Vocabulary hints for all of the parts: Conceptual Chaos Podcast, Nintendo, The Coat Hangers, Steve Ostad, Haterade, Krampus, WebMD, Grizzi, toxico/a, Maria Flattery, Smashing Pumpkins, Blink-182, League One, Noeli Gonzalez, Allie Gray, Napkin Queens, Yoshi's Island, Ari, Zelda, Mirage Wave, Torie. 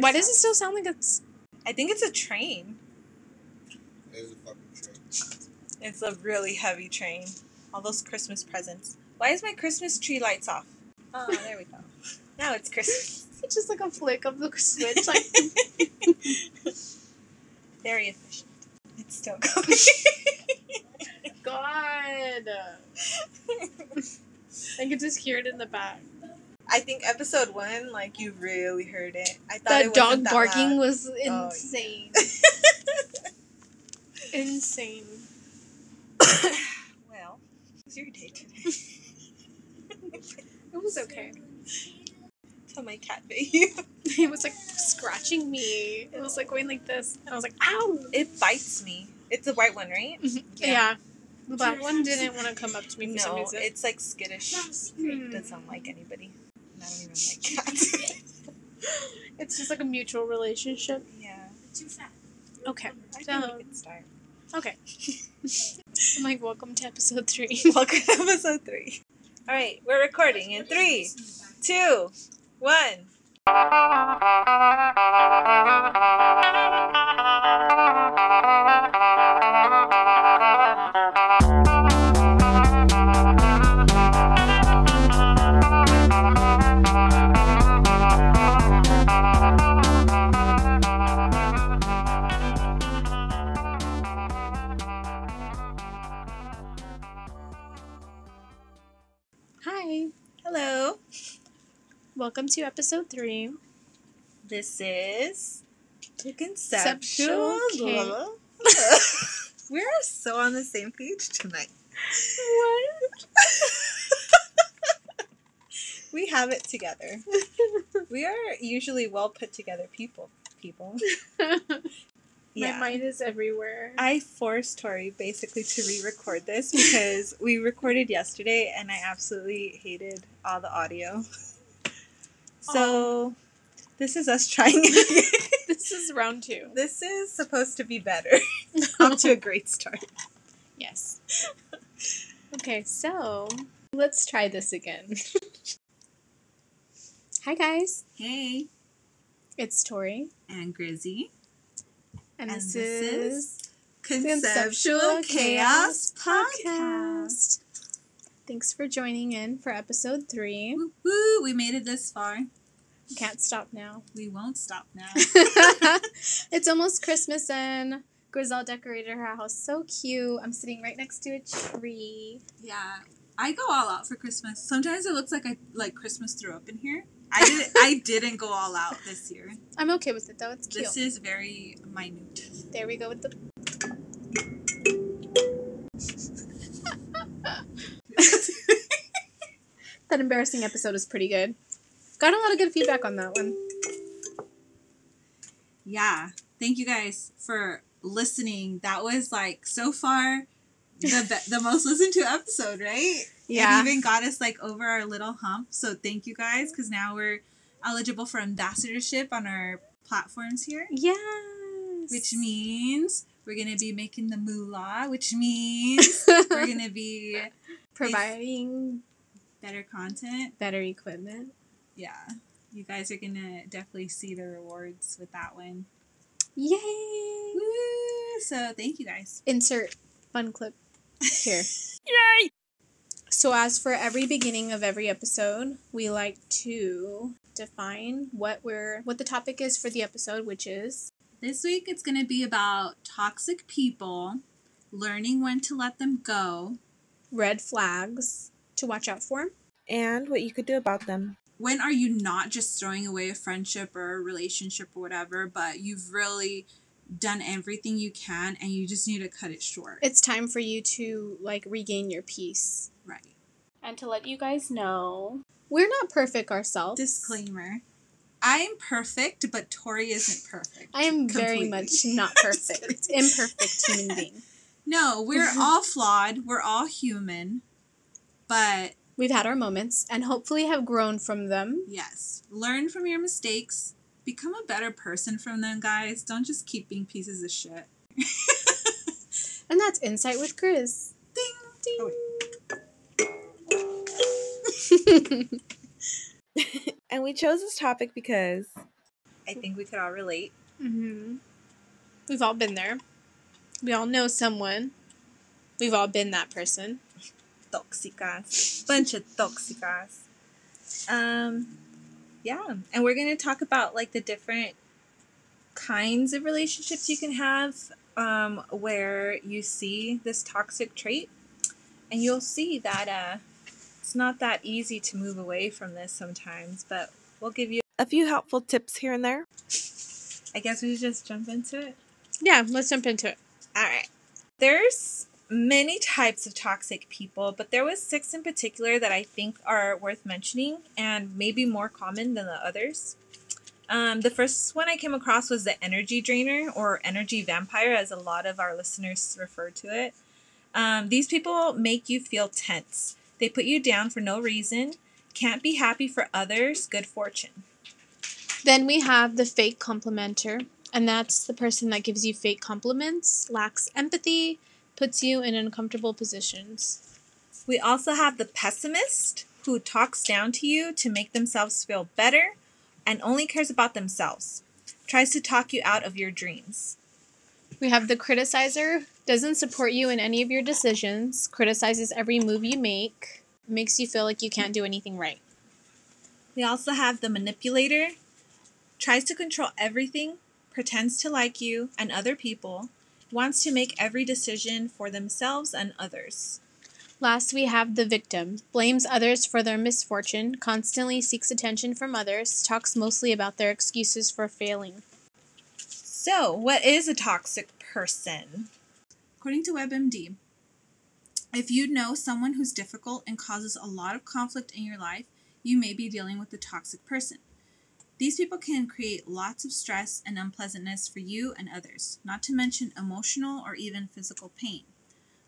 Why does it still sound like it's... I think it's a train. It is a fucking train. It's a really heavy train. All those Christmas presents. Why is my Christmas tree lights off? Oh, there we go. Now it's Christmas. It's just like a flick of the switch. Like... Very efficient. It's still going. God. I could just hear it in the back. I think episode 1, like, you really heard it. I thought that it wasn't that loud. The dog barking was insane. Oh, yeah. Insane. Well, it was your day today. It was okay. Until my cat bit you. It was, like, scratching me. It was, like, going like this. And I was like, ow! It bites me. It's the white one, right? Mm-hmm. Yeah. The black one didn't want to come up to me for some reason. No, it's, like, skittish. It doesn't like anybody. I don't even like cats. It's just like a mutual relationship. Yeah. Too fat. Okay. I think we can start. Okay. I'm like, welcome to episode 3. Welcome to episode 3. All right, we're recording in 3, 2, 1. Welcome to episode 3. This is Conceptual. We're so on the same page tonight. What? We have it together. We are usually well put together people. Yeah. My mind is everywhere. I forced Torie basically to re-record this because we recorded yesterday and I absolutely hated all the audio. So, this is us trying it. This is round 2. This is supposed to be better. Off to a great start. Yes. Okay, so, let's try this again. Hi, guys. Hey. It's Torie. And Grizzi. And this is Conceptual Chaos Podcast. Thanks for joining in for episode 3. Woo-hoo, we made it this far. Can't stop now. We won't stop now. It's almost Christmas and Griselle decorated her house so cute. I'm sitting right next to a tree. Yeah, I go all out for Christmas. Sometimes it looks like Christmas threw up in here. I didn't go all out this year. I'm okay with it though. It's cute. This is very minute. There we go with the. That embarrassing episode is pretty good. Got a lot of good feedback on that one. Yeah. Thank you guys for listening. That was like so far the most listened to episode, right? Yeah. It even got us like over our little hump. So thank you guys because now we're eligible for ambassadorship on our platforms here. Yes. Which means we're going to be making the moolah, which means we're going to be providing... better content. Better equipment. Yeah. You guys are going to definitely see the rewards with that one. Yay! Woo! So, thank you guys. Insert fun clip here. Yay! So, as for every beginning of every episode, we like to define what the topic is for the episode, which is... This week, it's going to be about toxic people, learning when to let them go, red flags... to watch out for and what you could do about them. When are you not just throwing away a friendship or a relationship or whatever, but you've really done everything you can and you just need to cut it short? It's time for you to like regain your peace. Right. And to let you guys know, we're not perfect ourselves. Disclaimer. I'm perfect, but Torie isn't perfect. I am completely. Very much not perfect. Imperfect human being. No, we're all flawed. We're all human. But we've had our moments and hopefully have grown from them. Yes. Learn from your mistakes. Become a better person from them, guys. Don't just keep being pieces of shit. And that's Insight with Chris. Ding, ding. Oh, and we chose this topic because... I think we could all relate. Mm-hmm. We've all been there. We all know someone. We've all been that person. Toxicas. Bunch of toxicas. Yeah. And we're going to talk about, like, the different kinds of relationships you can have where you see this toxic trait. And you'll see that it's not that easy to move away from this sometimes, but we'll give you a few helpful tips here and there. I guess we should just jump into it. Yeah, let's jump into it. All right. There's many types of toxic people, but there was 6 in particular that I think are worth mentioning and maybe more common than the others. The first one I came across was the energy drainer or energy vampire, as a lot of our listeners refer to it. These people make you feel tense. They put you down for no reason, can't be happy for others' good fortune. Then we have the fake complimenter, and that's the person that gives you fake compliments, lacks empathy, puts you in uncomfortable positions. We also have the pessimist, who talks down to you to make themselves feel better and only cares about themselves, tries to talk you out of your dreams. We have the criticizer, doesn't support you in any of your decisions, criticizes every move you make, makes you feel like you can't do anything right. We also have the manipulator, tries to control everything, pretends to like you and other people, wants to make every decision for themselves and others. Last, we have the victim, blames others for their misfortune, constantly seeks attention from others, talks mostly about their excuses for failing. So, what is a toxic person? According to WebMD, if you know someone who's difficult and causes a lot of conflict in your life, you may be dealing with a toxic person. These people can create lots of stress and unpleasantness for you and others, not to mention emotional or even physical pain.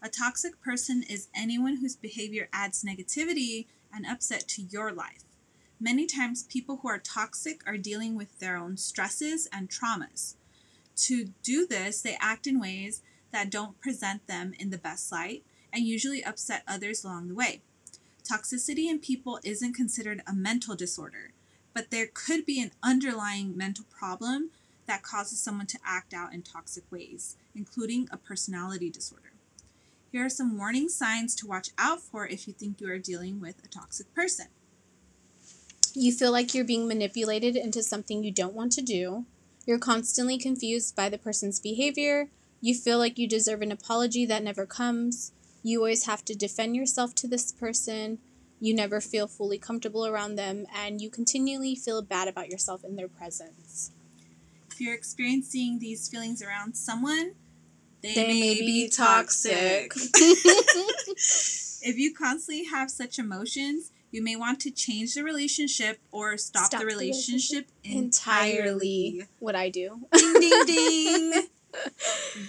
A toxic person is anyone whose behavior adds negativity and upset to your life. Many times, people who are toxic are dealing with their own stresses and traumas. To do this, they act in ways that don't present them in the best light and usually upset others along the way. Toxicity in people isn't considered a mental disorder, but there could be an underlying mental problem that causes someone to act out in toxic ways, including a personality disorder. Here are some warning signs to watch out for if you think you are dealing with a toxic person. You feel like you're being manipulated into something you don't want to do. You're constantly confused by the person's behavior. You feel like you deserve an apology that never comes. You always have to defend yourself to this person. You never feel fully comfortable around them, and you continually feel bad about yourself in their presence. If you're experiencing these feelings around someone, they may be toxic. If you constantly have such emotions, you may want to change the relationship or stop the relationship entirely. What I do. Ding, ding, ding.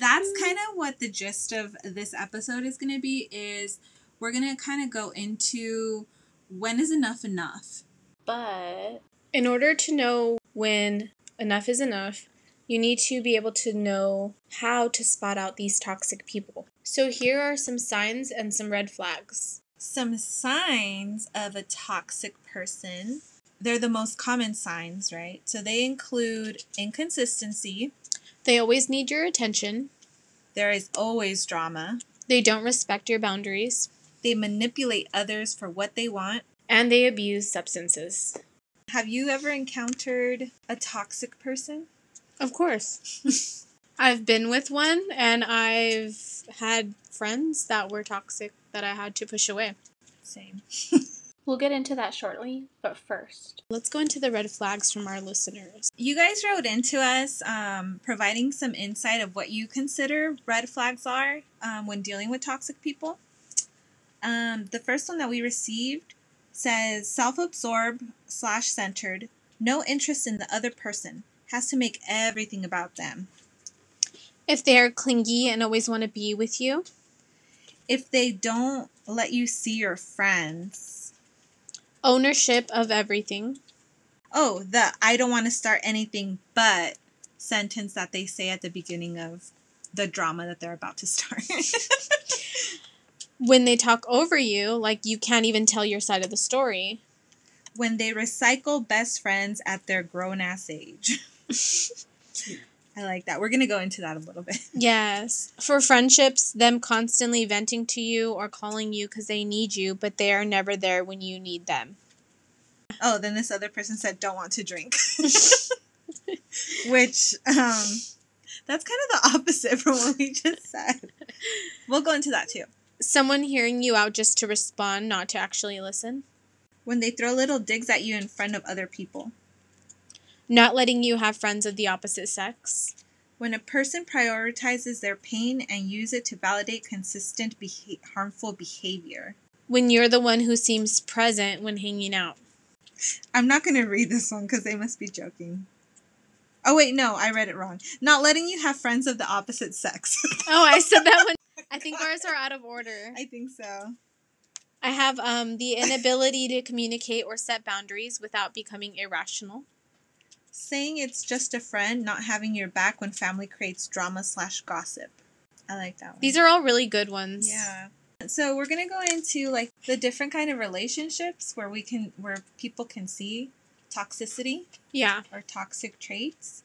That's kind of what the gist of this episode is going to be, is we're going to kind of go into when is enough enough. But in order to know when enough is enough, you need to be able to know how to spot out these toxic people. So here are some signs and some red flags. Some signs of a toxic person. They're the most common signs, right? So they include inconsistency. They always need your attention. There is always drama. They don't respect your boundaries. They manipulate others for what they want. And they abuse substances. Have you ever encountered a toxic person? Of course. I've been with one, and I've had friends that were toxic that I had to push away. Same. We'll get into that shortly, but first, let's go into the red flags from our listeners. You guys wrote into us providing some insight of what you consider red flags are when dealing with toxic people. The first one that we received says self-absorbed/centered, no interest in the other person, has to make everything about them. If they are clingy and always want to be with you. If they don't let you see your friends. Ownership of everything. Oh, the I don't want to start anything but sentence that they say at the beginning of the drama that they're about to start. When they talk over you, like you can't even tell your side of the story. When they recycle best friends at their grown-ass age. I like that. We're going to go into that a little bit. Yes. For friendships, them constantly venting to you or calling you because they need you, but they are never there when you need them. Oh, then this other person said, don't want to drink. Which, that's kind of the opposite from what we just said. We'll go into that too. Someone hearing you out just to respond, not to actually listen. When they throw little digs at you in front of other people. Not letting you have friends of the opposite sex. When a person prioritizes their pain and use it to validate consistent harmful behavior. When you're the one who seems present when hanging out. I'm not going to read this one because they must be joking. Oh, wait, no, I read it wrong. Not letting you have friends of the opposite sex. Oh, I said that one. I think ours are out of order. I think so. I have the inability to communicate or set boundaries without becoming irrational. Saying it's just a friend, not having your back when family creates drama/gossip. I like that one. These are all really good ones. Yeah. So we're going to go into like the different kind of relationships where people can see toxicity. Yeah. Or toxic traits.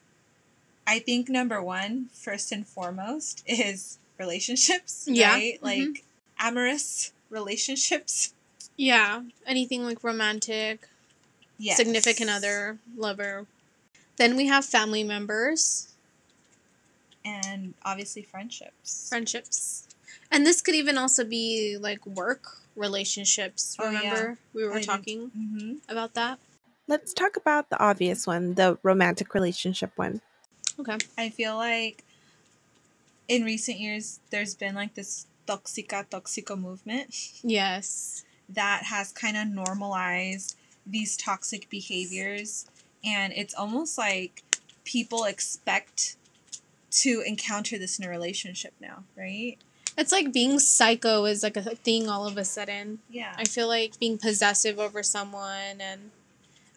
I think number one, first and foremost, is relationships, yeah. Right? Like amorous relationships. Yeah. Anything like romantic, yes. Significant other, lover. Then we have family members. And obviously friendships. And this could even also be like work relationships. Remember we were talking about that? Let's talk about the obvious one, the romantic relationship one. Okay. I feel like in recent years, there's been like this toxico movement. Yes. That has kind of normalized these toxic behaviors. And it's almost like people expect to encounter this in a relationship now, right? It's like being psycho is like a thing all of a sudden. Yeah. I feel like being possessive over someone and...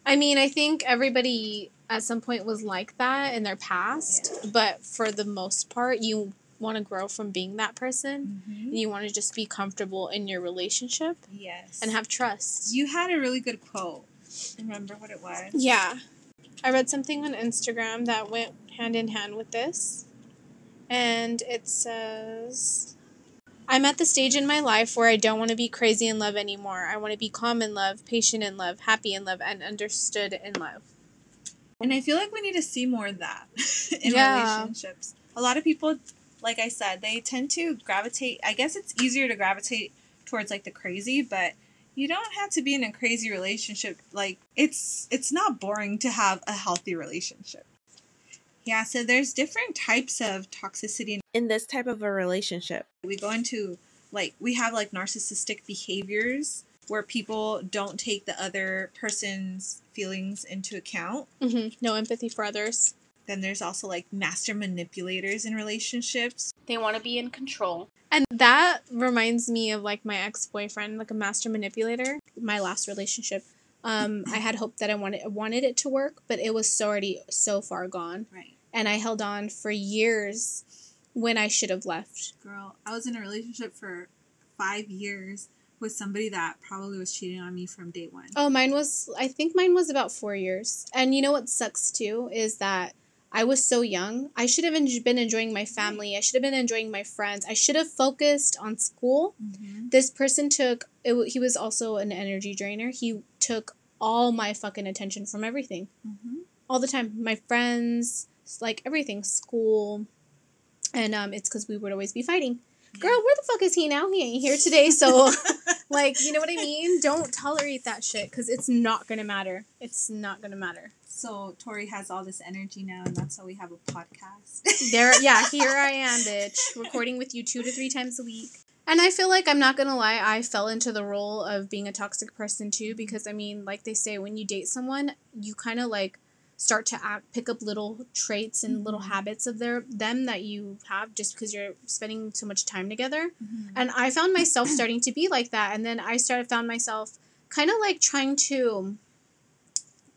I mean, I think everybody at some point was like that in their past, but for the most part, you want to grow from being that person, and you want to just be comfortable in your relationship, yes, and have trust. You had a really good quote. Remember what it was? Yeah. I read something on Instagram that went hand in hand with this, and it says... I'm at the stage in my life where I don't want to be crazy in love anymore. I want to be calm in love, patient in love, happy in love, and understood in love. And I feel like we need to see more of that in relationships. A lot of people, like I said, they tend to gravitate. I guess it's easier to gravitate towards like the crazy, but you don't have to be in a crazy relationship. Like it's not boring to have a healthy relationship. Yeah, so there's different types of toxicity in this type of a relationship. We go into, like, we have, like, narcissistic behaviors where people don't take the other person's feelings into account. No empathy for others. Then there's also, like, master manipulators in relationships. They want to be in control. And that reminds me of, like, my ex-boyfriend, like, a master manipulator. My last relationship. I had hoped that I wanted it to work, but it was so far gone. Right. And I held on for years when I should have left. Girl, I was in a relationship for 5 years with somebody that probably was cheating on me from day one. Oh, I think mine was about 4 years. And you know what sucks too is that I was so young. I should have been enjoying my family. I should have been enjoying my friends. I should have focused on school. This person he was also an energy drainer. He took all my fucking attention from everything. All the time. My friends, like everything, school. And it's because we would always be fighting. Girl, where the fuck is he now? He ain't here today. So, like, you know what I mean? Don't tolerate that shit because it's not going to matter. It's not going to matter. So, Tori has all this energy now, and that's why we have a podcast. Here I am, bitch, recording with you 2 to 3 times a week. And I feel like, I'm not going to lie, I fell into the role of being a toxic person, too, because, I mean, like they say, when you date someone, you kind of, like, start to pick up little traits and little habits of them that you have just because you're spending so much time together. And I found myself starting to be like that, and then I found myself kind of, like, trying to...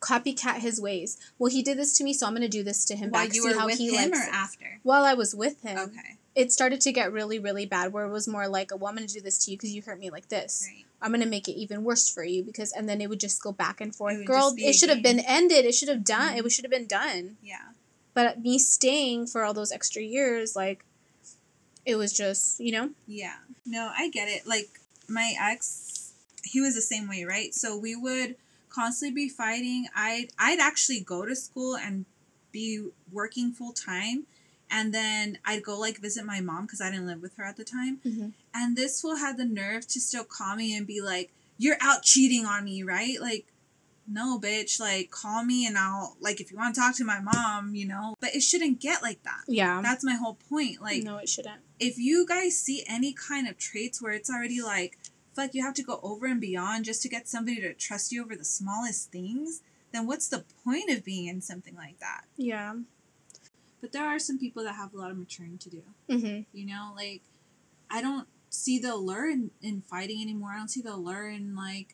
copycat his ways. Well, he did this to me, so I'm going to do this to him back. While you were with him or after? While I was with him. Okay. It started to get really, really bad where it was more like, well, I'm going to do this to you because you hurt me like this. Right. I'm going to make it even worse for you because, and then it would just go back and forth. Girl, it should have been ended. It should have done. Mm-hmm. It should have been done. Yeah. But me staying for all those extra years, like, it was just, you know? Yeah. No, I get it. Like, my ex, he was the same way, right? So we would constantly be fighting. I'd actually go to school and be working full time. And then I'd go, like, visit my mom because I didn't live with her at the time. Mm-hmm. And this fool had the nerve to still call me and be like, you're out cheating on me, right? Like, no, bitch. Like, call me and I'll, like, if you want to talk to my mom, you know. But it shouldn't get like that. Yeah. That's my whole point. Like, no, it shouldn't. If you guys see any kind of traits where it's already, like, fuck, you have to go over and beyond just to get somebody to trust you over the smallest things, then what's the point of being in something like that? Yeah. But there are some people that have a lot of maturing to do. Mm-hmm. You know, like, I don't see the allure in fighting anymore. I don't see the allure in, like,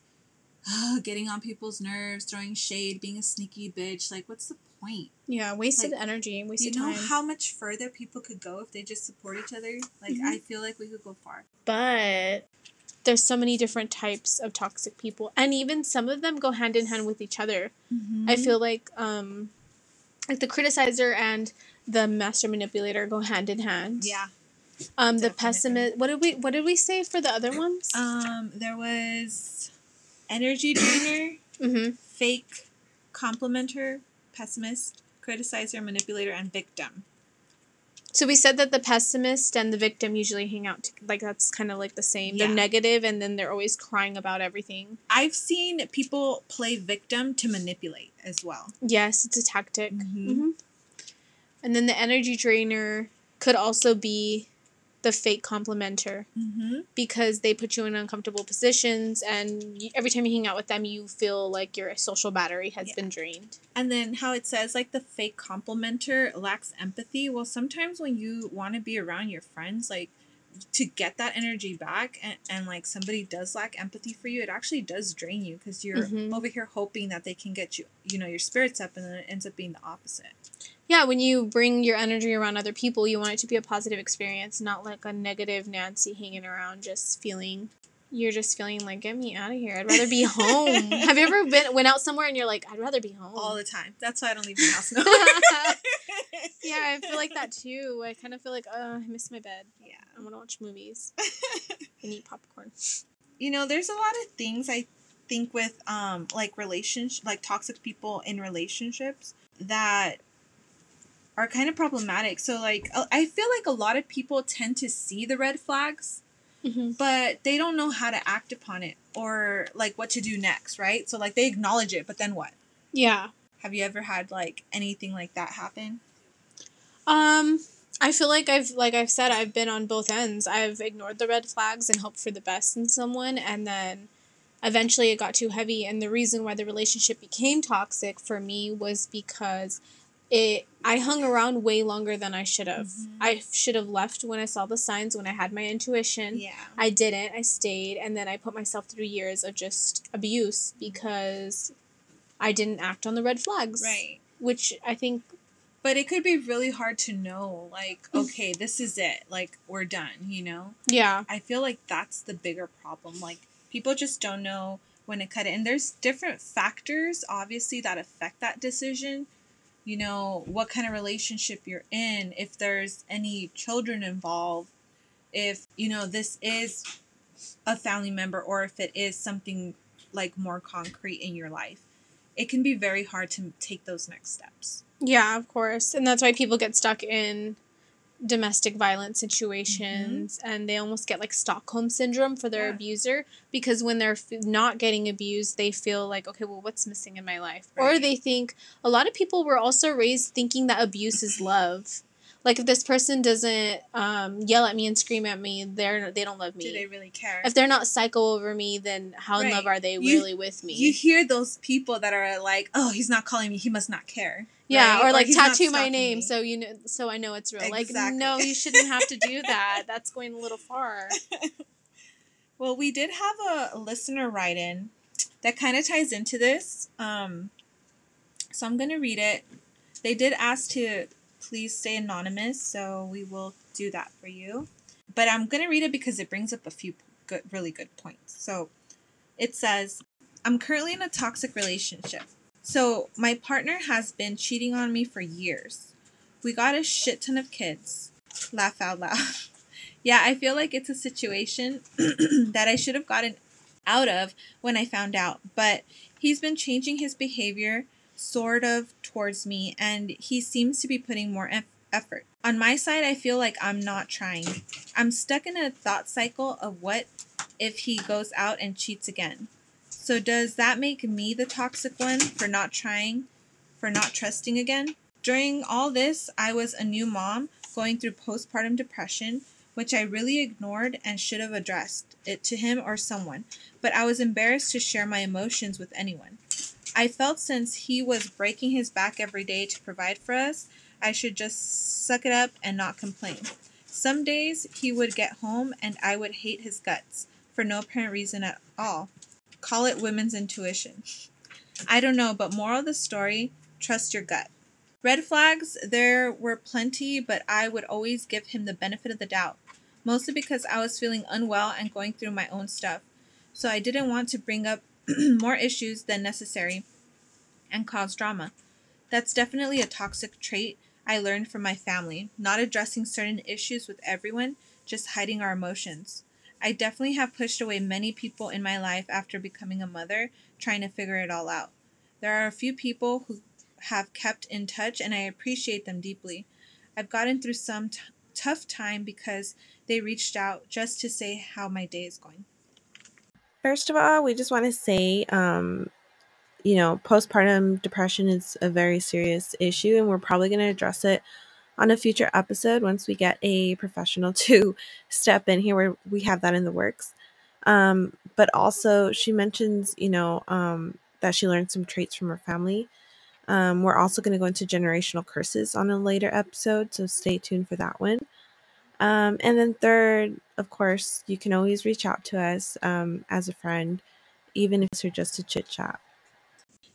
getting on people's nerves, throwing shade, being a sneaky bitch. Like, what's the point? Yeah, wasted, like, energy, wasted time. You know how much further people could go if they just support each other? Like, mm-hmm. I feel like we could go far. But there's so many different types of toxic people. And even some of them go hand in hand with each other. Mm-hmm. I feel like the criticizer and the master manipulator go hand in hand. Yeah. The pessimist. What did we say for the other ones? There was energy drainer, mm-hmm. fake, complimenter, pessimist, criticizer, manipulator, and victim. So we said that the pessimist and the victim usually hang out like, that's kind of like the same. Yeah. They're negative, and then they're always crying about everything. I've seen people play victim to manipulate as well. Yes, it's a tactic. Mm-hmm. Mm-hmm. And then the energy drainer could also be the fake complimenter, mm-hmm. because they put you in uncomfortable positions, and every time you hang out with them, you feel like your social battery has been drained. And then how it says, like, the fake complimenter lacks empathy. Well, sometimes when you want to be around your friends, like, to get that energy back and like, somebody does lack empathy for you, it actually does drain you because you're mm-hmm. over here hoping that they can get you, you know, your spirits up, and then it ends up being the opposite. Yeah, when you bring your energy around other people, you want it to be a positive experience, not like a negative Nancy hanging around just feeling like, get me out of here. I'd rather be home. Have you ever went out somewhere and you're like, I'd rather be home? All the time. That's why I don't leave the house now. Yeah, I feel like that too. I kind of feel like, I miss my bed. Yeah. I want to watch movies and eat popcorn. You know, there's a lot of things I think with, like toxic people in relationships that are kind of problematic. So, like, I feel like a lot of people tend to see the red flags, mm-hmm. but they don't know how to act upon it or, like, what to do next, right? So, like, they acknowledge it, but then what? Yeah. Have you ever had, like, anything like that happen? I feel like I've been on both ends. I've ignored the red flags and hoped for the best in someone, and then eventually it got too heavy, and the reason why the relationship became toxic for me was because I hung around way longer than I should have. Mm-hmm. I should have left when I saw the signs, when I had my intuition. Yeah. I didn't. I stayed, and then I put myself through years of just abuse because I didn't act on the red flags. Right. Which I think... But it could be really hard to know, like, okay, this is it. Like, we're done, you know? Yeah. I feel like that's the bigger problem. Like, people just don't know when to cut it. And there's different factors, obviously, that affect that decision. You know, what kind of relationship you're in, if there's any children involved, if, you know, this is a family member, or if it is something, like, more concrete in your life. It can be very hard to take those next steps. Yeah, of course. And that's why people get stuck in domestic violence situations, mm-hmm. and they almost get, like, Stockholm syndrome for their abuser, because when they're not getting abused, they feel like, okay, well, what's missing in my life? Right. Or they think, a lot of people were also raised thinking that abuse is love. Like, if this person doesn't yell at me and scream at me, they don't love me. Do they really care? If they're not psycho over me, then how in love are they really with me? You hear those people that are like, oh, he's not calling me, he must not care. Yeah, right? Or like, tattoo my name so you know, so I know it's real. Exactly. Like, no, you shouldn't have to do that. That's going a little far. Well, we did have a listener write-in that kind of ties into this. So I'm going to read it. They did ask to... Please stay anonymous, so we will do that for you. But I'm going to read it because it brings up a few really good points. So It says, I'm currently in a toxic relationship. So my partner has been cheating on me for years. We got a shit ton of kids. Laugh out loud. Yeah, I feel like it's a situation that I should have gotten out of when I found out. But he's been changing his behavior sort of towards me, and he seems to be putting more effort. On my side, I feel like I'm not trying. I'm stuck in a thought cycle of what if he goes out and cheats again. So does that make me the toxic one for not trying, for not trusting again? During all this, I was a new mom going through postpartum depression, which I really ignored and should have addressed it to him or someone, but I was embarrassed to share my emotions with anyone. I felt since he was breaking his back every day to provide for us, I should just suck it up and not complain. Some days he would get home and I would hate his guts for no apparent reason at all. Call it women's intuition. I don't know, but moral of the story, trust your gut. Red flags, there were plenty, but I would always give him the benefit of the doubt, mostly because I was feeling unwell and going through my own stuff. So I didn't want to bring up more issues than necessary and cause drama. That's definitely a toxic trait I learned from my family, not addressing certain issues with everyone, just hiding our emotions. I definitely have pushed away many people in my life after becoming a mother, trying to figure it all out. There are a few people who have kept in touch, and I appreciate them deeply. I've gotten through some tough time because they reached out just to say how my day is going. First of all, we just want to say, you know, postpartum depression is a very serious issue, and we're probably going to address it on a future episode once we get a professional to step in here where we have that in the works. But also she mentions, you know, that she learned some traits from her family. We're also going to go into generational curses on a later episode, so stay tuned for that one. And then third, of course, you can always reach out to us as a friend, even if it's just a chit chat.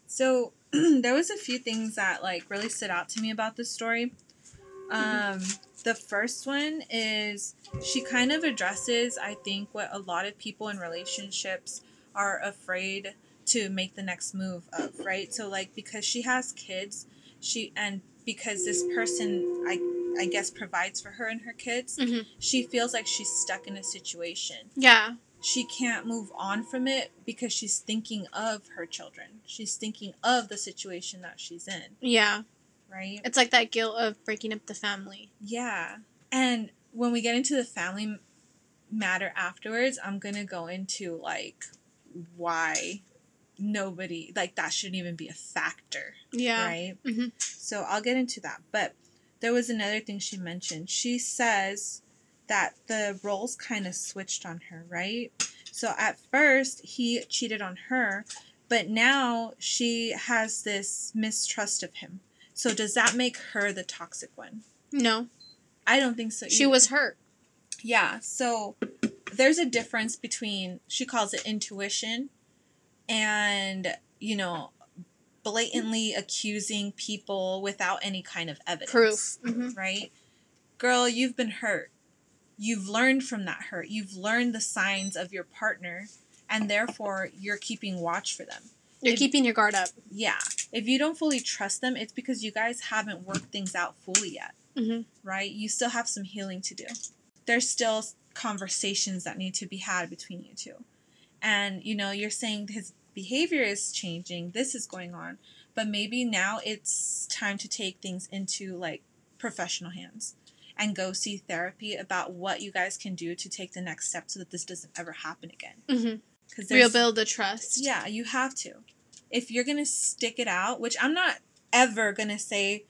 So there was a few things that like really stood out to me about this story. The first one is she kind of addresses, I think, what a lot of people in relationships are afraid to make the next move of, right? So like, because she has kids, and because this person, I guess, provides for her and her kids, mm-hmm. she feels like she's stuck in a situation. Yeah. She can't move on from it because she's thinking of her children. She's thinking of the situation that she's in. Yeah. Right? It's like that guilt of breaking up the family. Yeah. And when we get into the family matter afterwards, I'm going to go into, like, why nobody, like, that shouldn't even be a factor. Yeah. Right? Mm-hmm. So I'll get into that. But there was another thing she mentioned. She says that the roles kind of switched on her, right? So at first, he cheated on her, but now she has this mistrust of him. So does that make her the toxic one? No. I don't think so either. She was hurt. Yeah. So there's a difference between, she calls it intuition, and, you know, blatantly accusing people without any kind of evidence. Proof. Mm-hmm. Right? Girl, you've been hurt. You've learned from that hurt. You've learned the signs of your partner, and therefore you're keeping watch for them. You're keeping your guard up. Yeah. If you don't fully trust them, it's because you guys haven't worked things out fully yet, mm-hmm. right? You still have some healing to do. There's still conversations that need to be had between you two. And, you know, you're saying his behavior is changing, this is going on, but maybe now it's time to take things into, like, professional hands and go see therapy about what you guys can do to take the next step so that this doesn't ever happen again. Mm-hmm. Cause rebuild the trust. Yeah, you have to. If you're going to stick it out, which I'm not ever going to say,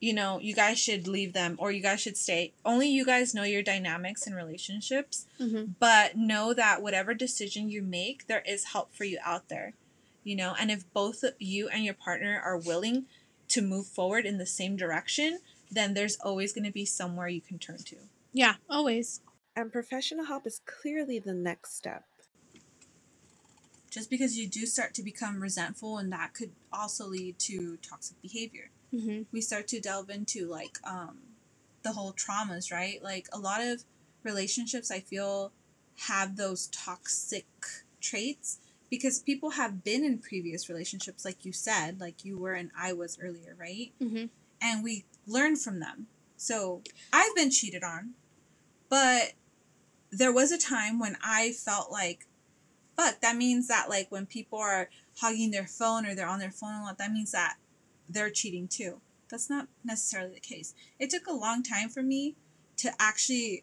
you know, you guys should leave them or you guys should stay. Only you guys know your dynamics and relationships. Mm-hmm. But know that whatever decision you make, there is help for you out there. You know, and if both of you and your partner are willing to move forward in the same direction, then there's always going to be somewhere you can turn to. Yeah, always. And professional help is clearly the next step. Just because you do start to become resentful, and that could also lead to toxic behavior. Mm-hmm. We start to delve into, like, the whole traumas, right? Like, a lot of relationships, I feel, have those toxic traits because people have been in previous relationships, like you said, like you were and I was earlier, right? Mm-hmm. And we learn from them. So I've been cheated on, but there was a time when I felt like, fuck, that means that like when people are hogging their phone or they're on their phone a lot, that means that they're cheating too. That's not necessarily the case. It took a long time for me to actually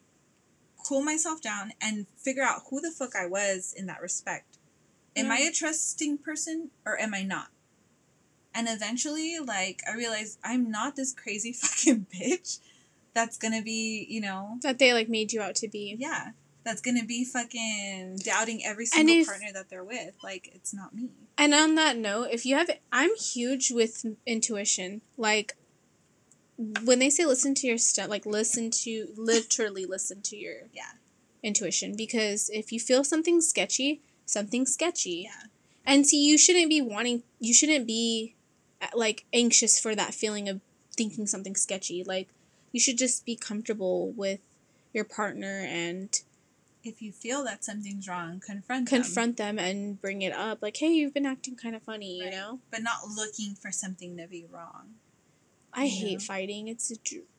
cool myself down and figure out who the fuck I was in that respect. Am I a trusting person or am I not? And eventually, like, I realized I'm not this crazy fucking bitch that's gonna be, you know... That they, like, made you out to be. Yeah. That's gonna be fucking doubting every single partner that they're with. Like, it's not me. And on that note, if you have... I'm huge with intuition. Like, when they say listen to your stuff, like, listen to... Literally listen to your intuition. Because if you feel something sketchy, something's sketchy. Yeah. And see, you shouldn't be wanting... You shouldn't be, like, anxious for that feeling of thinking something sketchy. Like, you should just be comfortable with your partner, and if you feel that something's wrong, confront them and bring it up. Like, hey, you've been acting kind of funny, right. You know? But not looking for something to be wrong. I hate fighting. It's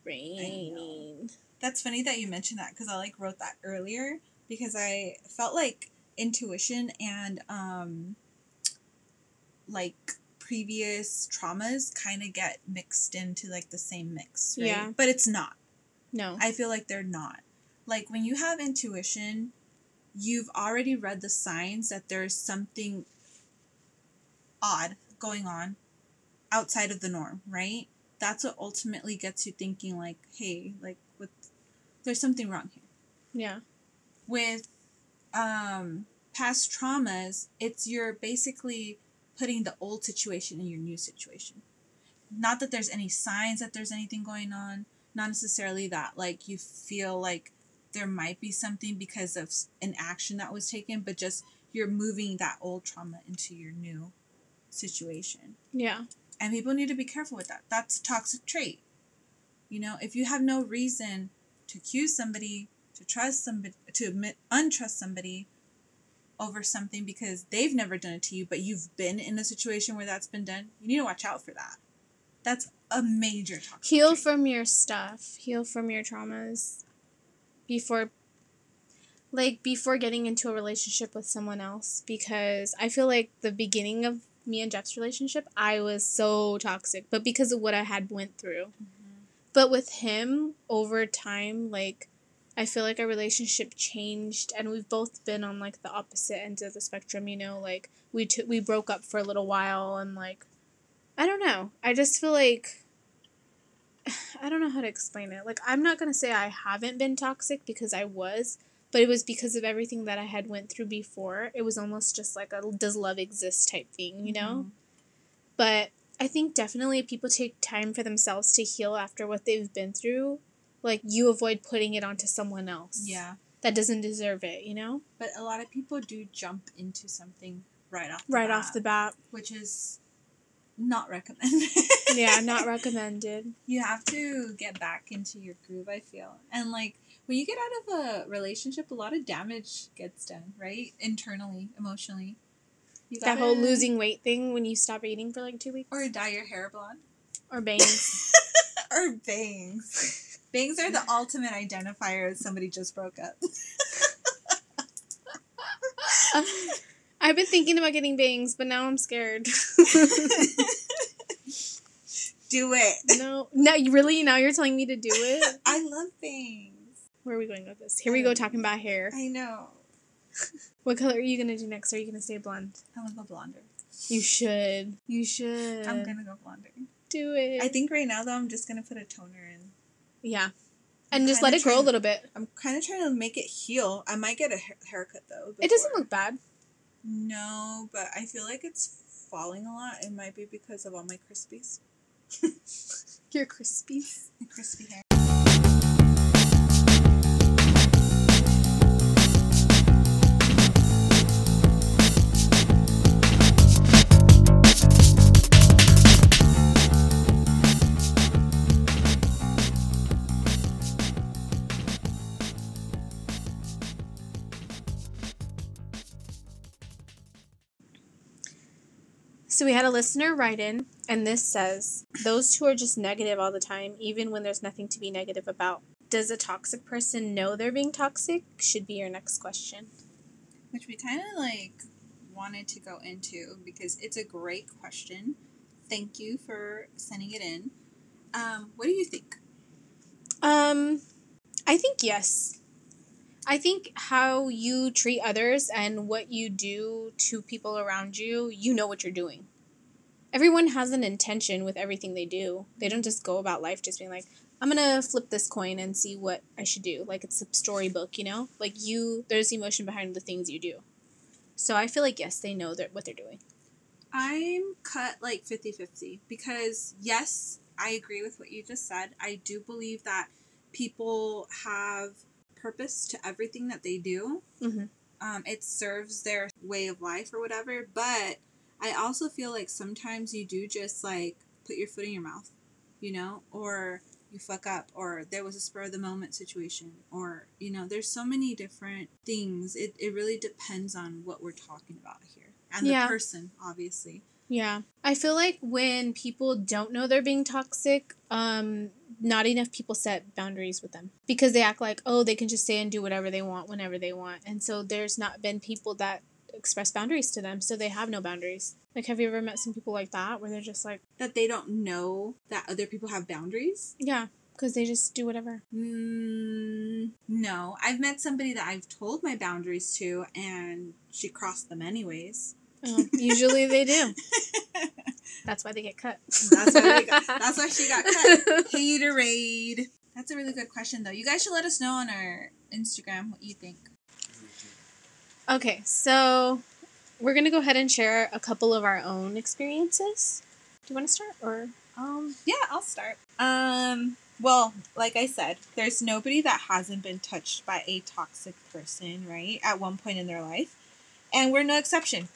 draining. That's funny that you mentioned that, because I, like, wrote that earlier because I felt like intuition and, like, previous traumas kind of get mixed into, like, the same mix, right? Yeah. But it's not. No. I feel like they're not. Like, when you have intuition, you've already read the signs that there's something odd going on outside of the norm, right? That's what ultimately gets you thinking, like, hey, like, there's something wrong here. Yeah. With past traumas, it's you're basically... putting the old situation in your new situation. Not that there's any signs that there's anything going on. Not necessarily that, like, you feel like there might be something because of an action that was taken, but just you're moving that old trauma into your new situation. Yeah. And people need to be careful with that. That's a toxic trait. You know, if you have no reason to accuse somebody, to trust somebody, to untrust somebody, over something because they've never done it to you, but you've been in a situation where that's been done, you need to watch out for that. That's a major topic. Heal from your stuff. Heal from your traumas before getting into a relationship with someone else, because I feel like the beginning of me and Jeff's relationship, I was so toxic, but because of what I had went through. Mm-hmm. But with him, over time, like, I feel like our relationship changed, and we've both been on, like, the opposite ends of the spectrum, you know? Like, we broke up for a little while, and, like, I don't know. I just feel like... I don't know how to explain it. Like, I'm not going to say I haven't been toxic, because I was, but it was because of everything that I had went through before. It was almost just like a does love exist type thing, you know? Mm-hmm. But I think definitely people take time for themselves to heal after what they've been through. Like, you avoid putting it onto someone else. Yeah. That doesn't deserve it, you know? But a lot of people do jump into something right off the bat. Which is not recommended. Yeah, not recommended. You have to get back into your groove, I feel. And, like, when you get out of a relationship, a lot of damage gets done, right? Internally, emotionally. That whole losing weight thing when you stop eating for, like, 2 weeks. Or dye your hair blonde. Or bangs. Or bangs. Bangs are the ultimate identifier that somebody just broke up. I've been thinking about getting bangs, but now I'm scared. Do it. No, really? Now you're telling me to do it? I love bangs. Where are we going with this? Here we go talking about hair. I know. What color are you going to do next? Are you going to stay blonde? I'm going to go blonder. You should. You should. I'm going to go blonder. Do it. I think right now, though, I'm just going to put a toner in. Yeah. And just let it grow a little bit. I'm kind of trying to make it heal. I might get a haircut, though. Before. It doesn't look bad. No, but I feel like it's falling a lot. It might be because of all my crispies. Your crispies? My crispy hair. So we had a listener write in, and this says, those two are just negative all the time, even when there's nothing to be negative about. Does a toxic person know they're being toxic? Should be your next question. Which we kind of, wanted to go into because it's a great question. Thank you for sending it in. What do you think? I think yes. I think how you treat others and what you do to people around you, you know what you're doing. Everyone has an intention with everything they do. They don't just go about life just being like, I'm going to flip this coin and see what I should do. Like, it's a storybook, you know? There's emotion behind the things you do. So I feel like, yes, they know what they're doing. I'm cut, 50-50 because, yes, I agree with what you just said. I do believe that people have purpose to everything that they do. Mm-hmm. It serves their way of life or whatever, but I also feel like sometimes you do just put your foot in your mouth, you know, or you fuck up, or there was a spur of the moment situation, or, you know, there's so many different things. It really depends on what we're talking about here and the person, obviously. Yeah. I feel like when people don't know they're being toxic, not enough people set boundaries with them because they act like, oh, they can just say and do whatever they want whenever they want. And so there's not been people that express boundaries to them, so they have no boundaries. Have you ever met some people like that where they're just that they don't know that other people have boundaries? Yeah, because they just do whatever. No. I've met somebody that I've told my boundaries to and she crossed them anyways. Oh, usually they do. That's why they get cut. That's why she got cut. Haterade. That's a really good question, though. You guys should let us know on our Instagram what you think. Okay, so we're going to go ahead and share a couple of our own experiences. Do you want to start? Or yeah, I'll start. Well, like I said, there's nobody that hasn't been touched by a toxic person, right, at one point in their life. And we're no exception.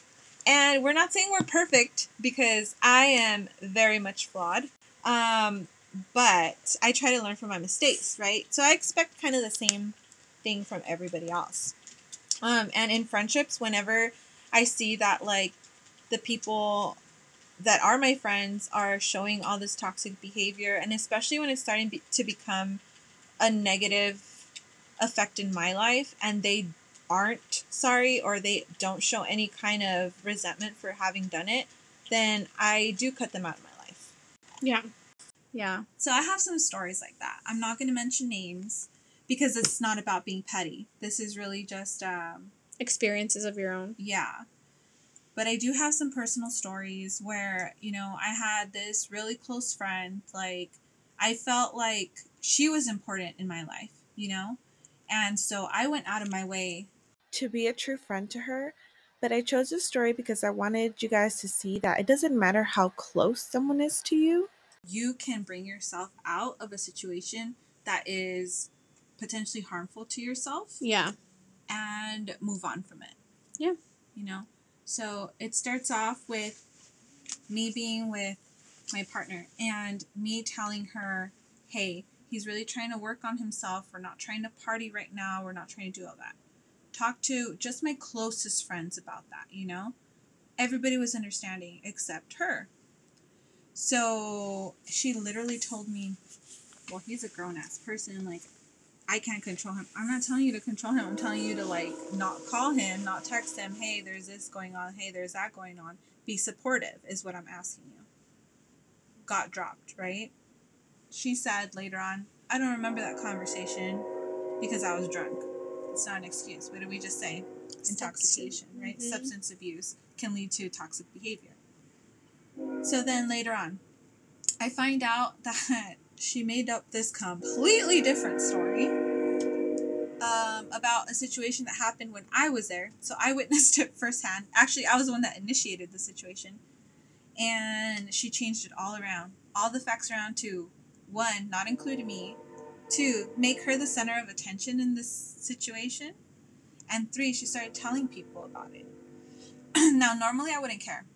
And we're not saying we're perfect because I am very much flawed. But I try to learn from my mistakes, right? So I expect kind of the same thing from everybody else. And in friendships, whenever I see that, the people that are my friends are showing all this toxic behavior, and especially when it's starting to become a negative effect in my life, and they aren't sorry or they don't show any kind of resentment for having done it, then I do cut them out of my life. Yeah. Yeah. So I have some stories like that. I'm not going to mention names because it's not about being petty. This is really just experiences of your own. Yeah. But I do have some personal stories where, you know, I had this really close friend, I felt like she was important in my life, you know? And so I went out of my way to be a true friend to her. But I chose this story because I wanted you guys to see that it doesn't matter how close someone is to you. You can bring yourself out of a situation that is potentially harmful to yourself. Yeah. And move on from it. Yeah. You know? So it starts off with me being with my partner and me telling her, hey, he's really trying to work on himself. We're not trying to party right now. We're not trying to do all that. Talk to just my closest friends about that, you know? Everybody was understanding except her. So she literally told me, well, he's a grown-ass person. I can't control him. I'm not telling you to control him. I'm telling you to, not call him, not text him. Hey, there's this going on. Hey, there's that going on. Be supportive is what I'm asking you. Got dropped, right? She said later on, I don't remember that conversation because I was drunk. It's not an excuse. What did we just say? Intoxication, right? Mm-hmm. Substance abuse can lead to toxic behavior. So then later on, I find out that she made up this completely different story about a situation that happened when I was there. So I witnessed it firsthand. Actually, I was the one that initiated the situation. And she changed it all around. All the facts around to, one, not including me, two, make her the center of attention in this situation, and three, she started telling people about it. Now, normally I wouldn't care,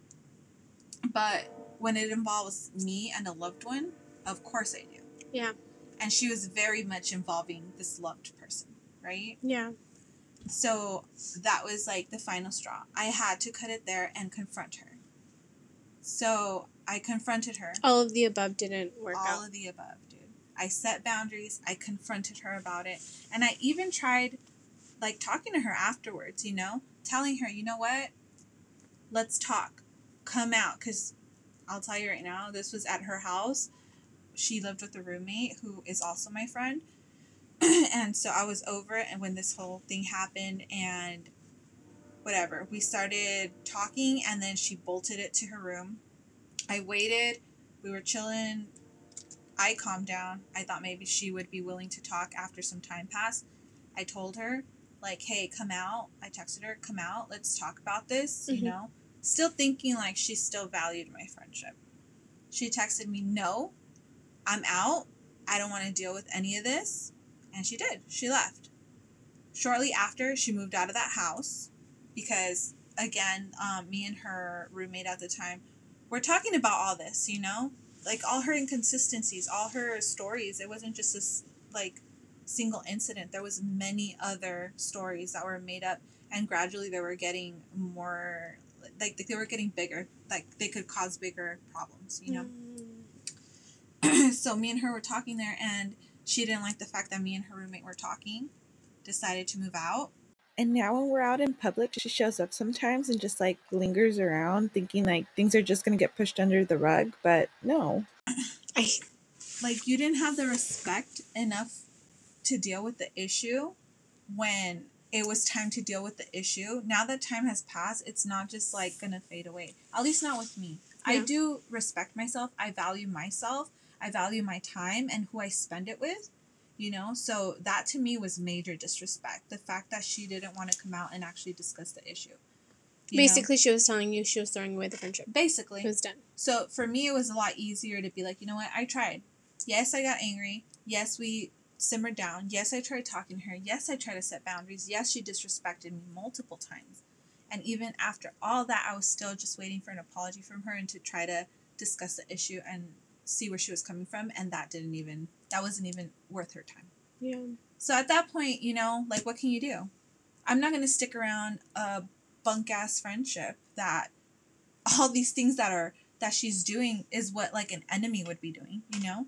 but when it involves me and a loved one, of course I do. Yeah. And she was very much involving this loved person, right? Yeah. So that was the final straw. I had to cut it there and confront her. So I confronted her. All of the above didn't work out. All of the above, dude. I set boundaries. I confronted her about it. And I even tried, like, talking to her afterwards, you know? Telling her, you know what? Let's talk. Come out. Because I'll tell you right now, this was at her house. She lived with a roommate who is also my friend. And so I was over it, and when this whole thing happened and whatever, we started talking, and then she bolted it to her room. I waited. We were chilling. I calmed down. I thought maybe she would be willing to talk after some time passed. I told her, like, hey, come out. I texted her, come out. Let's talk about this, you know. Still thinking, like, she still valued my friendship. She texted me, no, I'm out. I don't want to deal with any of this. And she did. She left. Shortly after, she moved out of that house because, again, me and her roommate at the time were talking about all this, you know? Like, all her inconsistencies, all her stories. It wasn't just this, like, single incident. There was many other stories that were made up, and gradually they were getting more, like, they were getting bigger. Like, they could cause bigger problems, you know? Mm. So me and her were talking there, and she didn't like the fact that me and her roommate were talking, decided to move out. And now when we're out in public, she shows up sometimes and just, like, lingers around thinking, like, things are just going to get pushed under the rug. But no. Like, you didn't have the respect enough to deal with the issue when it was time to deal with the issue. Now that time has passed, it's not just, like, going to fade away. At least not with me. Yeah. I do respect myself. I value myself. I value my time and who I spend it with, you know? So that to me was major disrespect. The fact that she didn't want to come out and actually discuss the issue. Basically, she was telling you she was throwing away the friendship. Basically. It was done. So for me, it was a lot easier to be like, you know what? I tried. Yes, I got angry. Yes, we simmered down. Yes, I tried talking to her. Yes, I tried to set boundaries. Yes, she disrespected me multiple times. And even after all that, I was still just waiting for an apology from her and to try to discuss the issue and see where she was coming from, and that wasn't even worth her time. Yeah. So at that point, you know, like, what can you do? I'm not going to stick around a bunk-ass friendship that all these things that she's doing is what, like, an enemy would be doing, you know?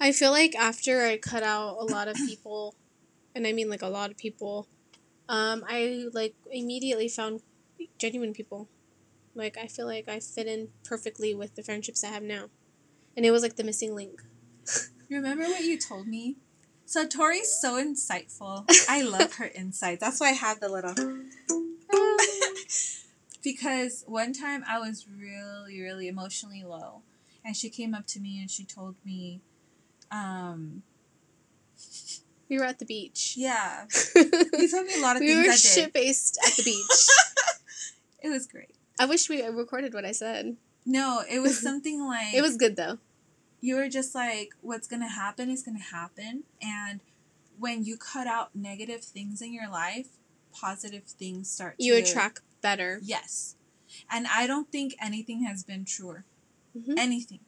I feel like after I cut out a lot of people, and I mean, like, a lot of people, I, like, immediately found genuine people. Like, I feel like I fit in perfectly with the friendships I have now. And it was, like, the missing link. Remember what you told me? So Torie's so insightful. I love her insight. That's why I have the little... Because one time I was really, really emotionally low. And she came up to me and she told me... We were at the beach. Yeah. You told me a lot of things. We were shit-faced at the beach. It was great. I wish we recorded what I said. No, it was something like... It was good, though. You were just like, what's going to happen is going to happen. And when you cut out negative things in your life, positive things start to... You attract better. Yes. And I don't think anything has been truer. Mm-hmm. Anything.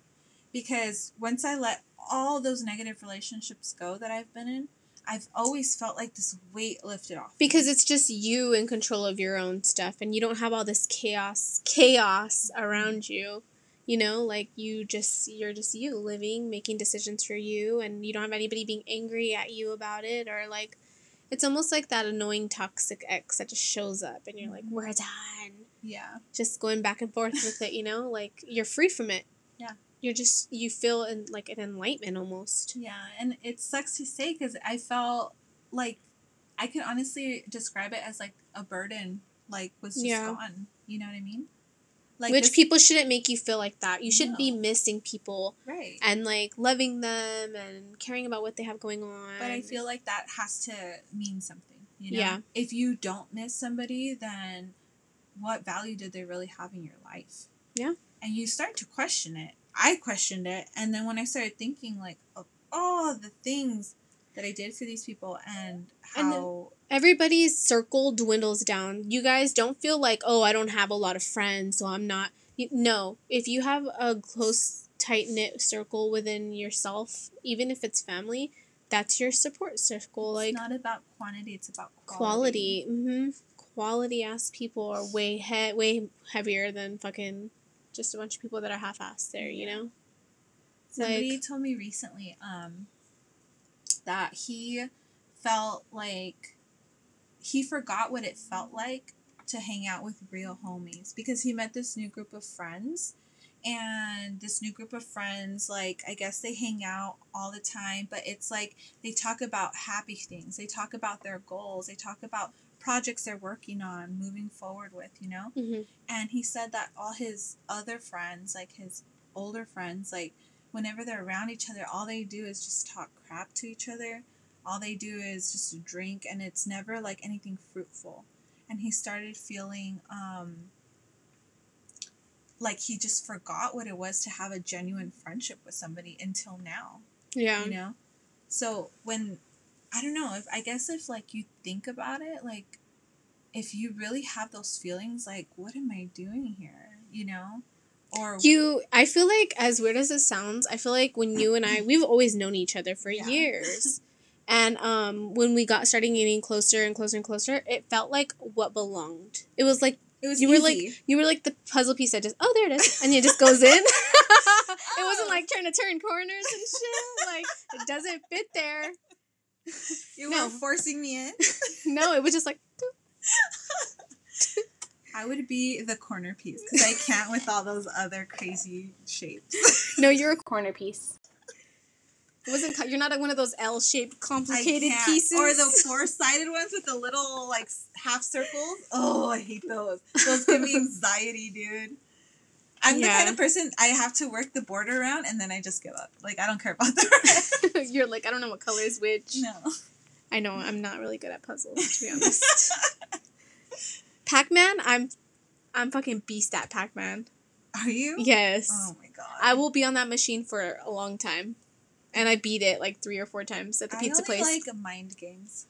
Because once I let all those negative relationships go that I've been in, I've always felt like this weight lifted off. Because it's just you in control of your own stuff, and you don't have all this chaos around you. You know, like, you're just you living, making decisions for you, and you don't have anybody being angry at you about it, or, like, it's almost like that annoying toxic ex that just shows up, and you're like, we're done. Yeah. Just going back and forth with it, you know? Like, you're free from it. Yeah. You feel in, like, an enlightenment almost. Yeah, and it sucks to say because I felt like I could honestly describe it as, like, a burden, like, was just gone. You know what I mean? Like, people shouldn't make you feel like that. You should be missing people. Right. And, like, loving them and caring about what they have going on. But I feel like that has to mean something, you know? Yeah. If you don't miss somebody, then what value did they really have in your life? Yeah. And you start to question it. I questioned it, and then when I started thinking, like, of all the things that I did for these people and how... And everybody's circle dwindles down. You guys don't feel like, oh, I don't have a lot of friends, so I'm not... No. If you have a close, tight-knit circle within yourself, even if it's family, that's your support circle. It's like, not about quantity, it's about quality. Quality-ass people are way heavier than fucking... just a bunch of people that are half-assed there, you know? Somebody told me recently that he felt like he forgot what it felt like to hang out with real homies because he met this new group of friends. And this new group of friends, like, I guess they hang out all the time, but it's like they talk about happy things. They talk about their goals. They talk about projects they're working on, moving forward with, you know? Mm-hmm. And he said that all his other friends, like his older friends, like, whenever they're around each other, all they do is just talk crap to each other. All they do is just drink, and it's never, like, anything fruitful. And he started feeling, like he just forgot what it was to have a genuine friendship with somebody until now. Yeah. You know? So when, I don't know, if I guess if like you think about it, like if you really have those feelings, like what am I doing here? You know? Or I feel like, as weird as it sounds, I feel like when you and I, we've always known each other for years. And when we started getting closer and closer and closer, it felt like what belonged. It was like, You were like the puzzle piece that just, oh, there it is. And it just goes in. It wasn't like trying to turn corners and shit. Like, it doesn't fit there. You weren't forcing me in. No, it was just like. I would be the corner piece because I can't with all those other crazy shapes. No, you're a corner piece. It wasn't. You're not one of those L-shaped complicated pieces, or the four-sided ones with the little like half circles. Oh, I hate those. Those give me anxiety, dude. I'm the kind of person I have to work the border around, and then I just give up. Like I don't care about the. You're like I don't know what color is which. No, I know I'm not really good at puzzles, to be honest. Pac-Man, I'm fucking beast at Pac-Man. Are you? Yes. Oh my god. I will be on that machine for a long time. And I beat it like 3 or 4 times at the pizza place. I like mind games.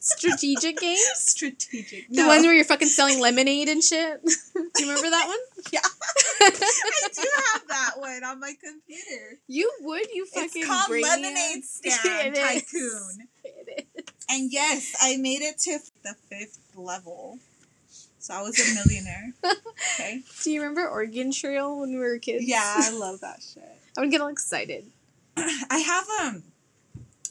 Strategic games? Strategic. No. The ones where you're fucking selling lemonade and shit. Do you remember that one? Yeah. I do have that one on my computer. You would? You fucking brainiac. It's called Lemonade Stand Tycoon. It is. And yes, I made it to the 5th level. So I was a millionaire. Okay. Do you remember Oregon Trail when we were kids? Yeah, I love that shit. I would get all excited. I have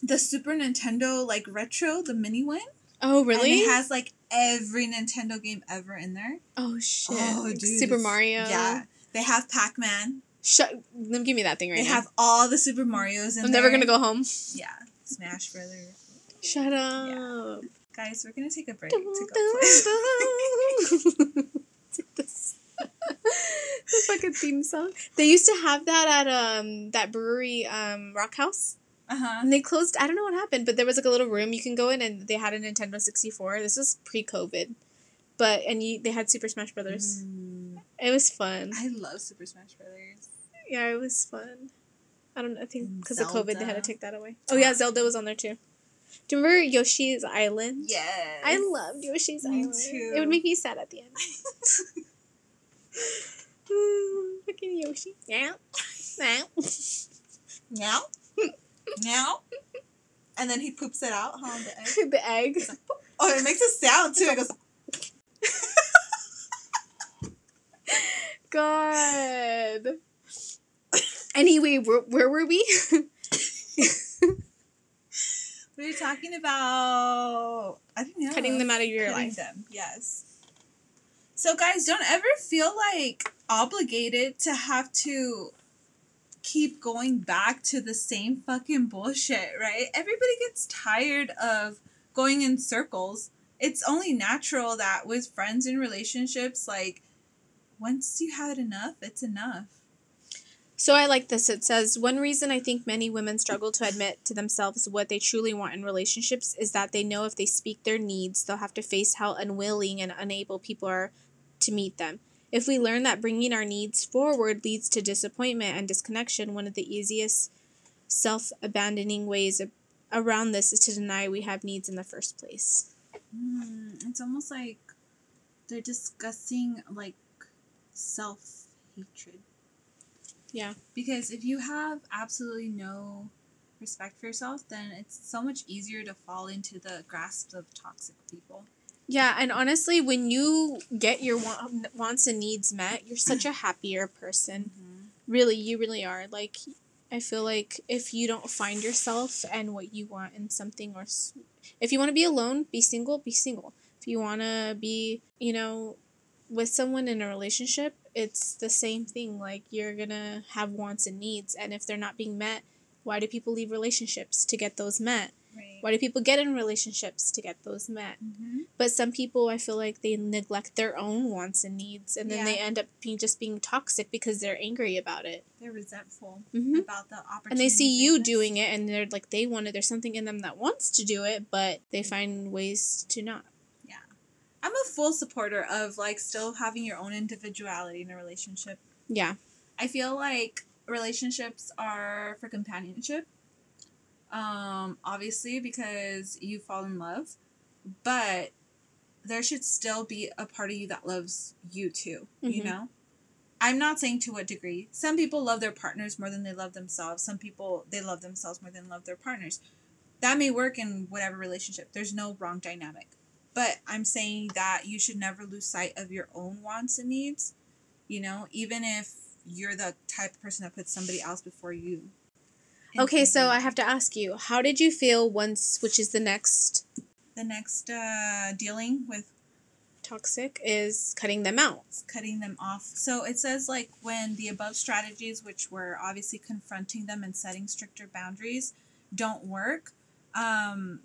the Super Nintendo like retro, the mini one. Oh really? And it has like every Nintendo game ever in there. Oh shit! Oh like, dude, Super Mario. Yeah, they have Pac-Man. Let me give me that thing right now. They have all the Super Marios in there. I'm never gonna go home. Yeah, Smash Brothers. Shut up, guys. We're gonna take a break to go play. The fucking theme song. They used to have that at that brewery, Rock House. Uh-huh. And they closed. I don't know what happened, but there was like a little room you can go in, and they had a Nintendo 64. This was pre-COVID, they had Super Smash Brothers. Mm. It was fun. I love Super Smash Brothers. Yeah, it was fun. I think because of COVID, they had to take that away. Oh yeah, Zelda was on there too. Do you remember Yoshi's Island? Yes. I loved Yoshi's Island. Too. It would make me sad at the end. Fucking Yoshi. Meow. Meow. Meow. Meow. And then he poops it out, huh? The egg. It's like, oh, it makes a sound too. It goes. God. Anyway, where were we? We were talking about. I don't know. Cutting them out of your life. Them. Yes. So, guys, don't ever feel, like, obligated to have to keep going back to the same fucking bullshit, right? Everybody gets tired of going in circles. It's only natural that with friends and relationships, like, once you have enough, it's enough. So I like this. It says, one reason I think many women struggle to admit to themselves what they truly want in relationships is that they know if they speak their needs, they'll have to face how unwilling and unable people are to meet them. If we learn that bringing our needs forward leads to disappointment and disconnection, one of the easiest self-abandoning ways around this is to deny we have needs in the first place. It's almost like they're discussing, like, self-hatred. Yeah. Because if you have absolutely no respect for yourself, then it's so much easier to fall into the grasp of toxic people. Yeah, and honestly, when you get your wants and needs met, you're such a happier person. Mm-hmm. Really, you really are. Like, I feel like if you don't find yourself and what you want in something, or if you want to be alone, be single, be single. If you want to be, you know, with someone in a relationship, it's the same thing. Like, you're going to have wants and needs. And if they're not being met, why do people leave relationships? To get those met. Right. Why do people get in relationships? To get those met. Mm-hmm. But some people, I feel like they neglect their own wants and needs, and then they end up being toxic because they're angry about it. They're resentful about the opportunity. And they see you doing it, and they're like, there's something in them that wants to do it, but they find ways to not. Yeah. I'm a full supporter of, like, still having your own individuality in a relationship. Yeah. I feel like relationships are for companionship. Obviously, because you fall in love, but there should still be a part of you that loves you too, you know? I'm not saying to what degree. Some people love their partners more than they love themselves. Some people, they love themselves more than love their partners. That may work in whatever relationship. There's no wrong dynamic. But I'm saying that you should never lose sight of your own wants and needs, you know? Even if you're the type of person that puts somebody else before you. Okay, so I have to ask you, how did you feel once, which is the next dealing with toxic, is cutting them out. Cutting them off. So it says, like, when the above strategies, which were obviously confronting them and setting stricter boundaries, don't work, and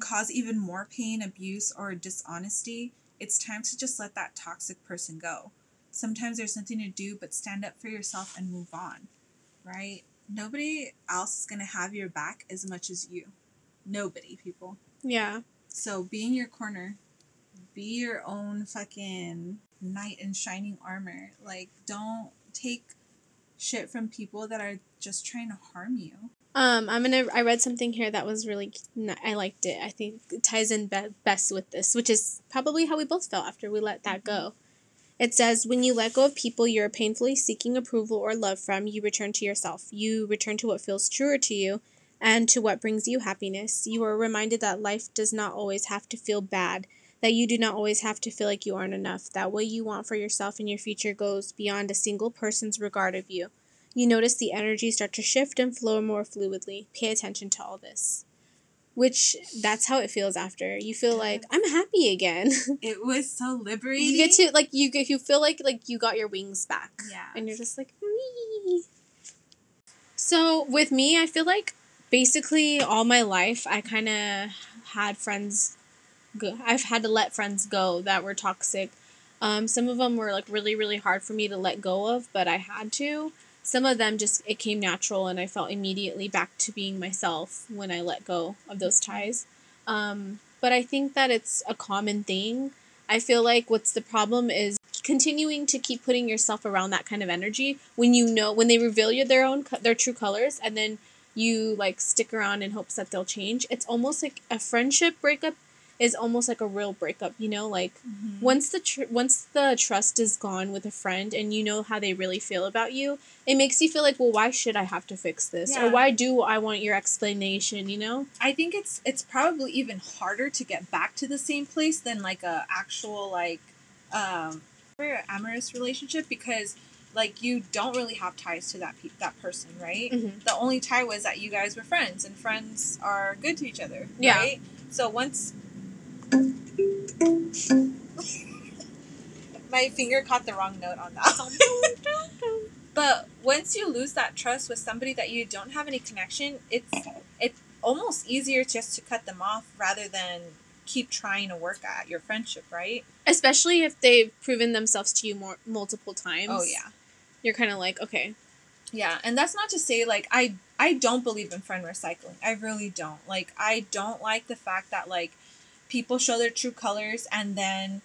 cause even more pain, abuse, or dishonesty, it's time to just let that toxic person go. Sometimes there's nothing to do but stand up for yourself and move on, right? Nobody else is going to have your back as much as you. Nobody, people. Yeah. So be in your corner. Be your own fucking knight in shining armor. Like, don't take shit from people that are just trying to harm you. I read something here that was really, I liked it. I think it ties in best with this, which is probably how we both felt after we let that go. It says, when you let go of people you're painfully seeking approval or love from, you return to yourself. You return to what feels truer to you and to what brings you happiness. You are reminded that life does not always have to feel bad, that you do not always have to feel like you aren't enough, that what you want for yourself and your future goes beyond a single person's regard of you. You notice the energy start to shift and flow more fluidly. Pay attention to all this. Which, that's how it feels after. You feel like, I'm happy again. It was so liberating. You get to, like, you feel like you got your wings back. Yeah. And you're just like, wee. So, with me, I feel like basically all my life, I kind of had friends go. I've had to let friends go that were toxic. Some of them were, like, really, really hard for me to let go of, but I had to. Some of them just, it came natural, and I felt immediately back to being myself when I let go of those ties. But I think that it's a common thing. I feel like what's the problem is continuing to keep putting yourself around that kind of energy when they reveal their true colors, and then you, like, stick around in hopes that they'll change. It's almost like a friendship breakup is almost like a real breakup, you know? Like, once the trust is gone with a friend and you know how they really feel about you, it makes you feel like, well, why should I have to fix this? Yeah. Or why do I want your explanation, you know? I think it's probably even harder to get back to the same place than, like, a actual, like, amorous relationship, because, like, you don't really have ties to that person, right? Mm-hmm. The only tie was that you guys were friends, and friends are good to each other, yeah. Right? So once... My finger caught the wrong note on that. But once you lose that trust with somebody that you don't have any connection, it's almost easier just to cut them off rather than keep trying to work at your friendship, right? Especially if they've proven themselves to you multiple times. Oh, yeah. You're kind of like, okay. Yeah, and that's not to say, like, I don't believe in friend recycling. I really don't. Like, I don't like the fact that, like, people show their true colors, and then,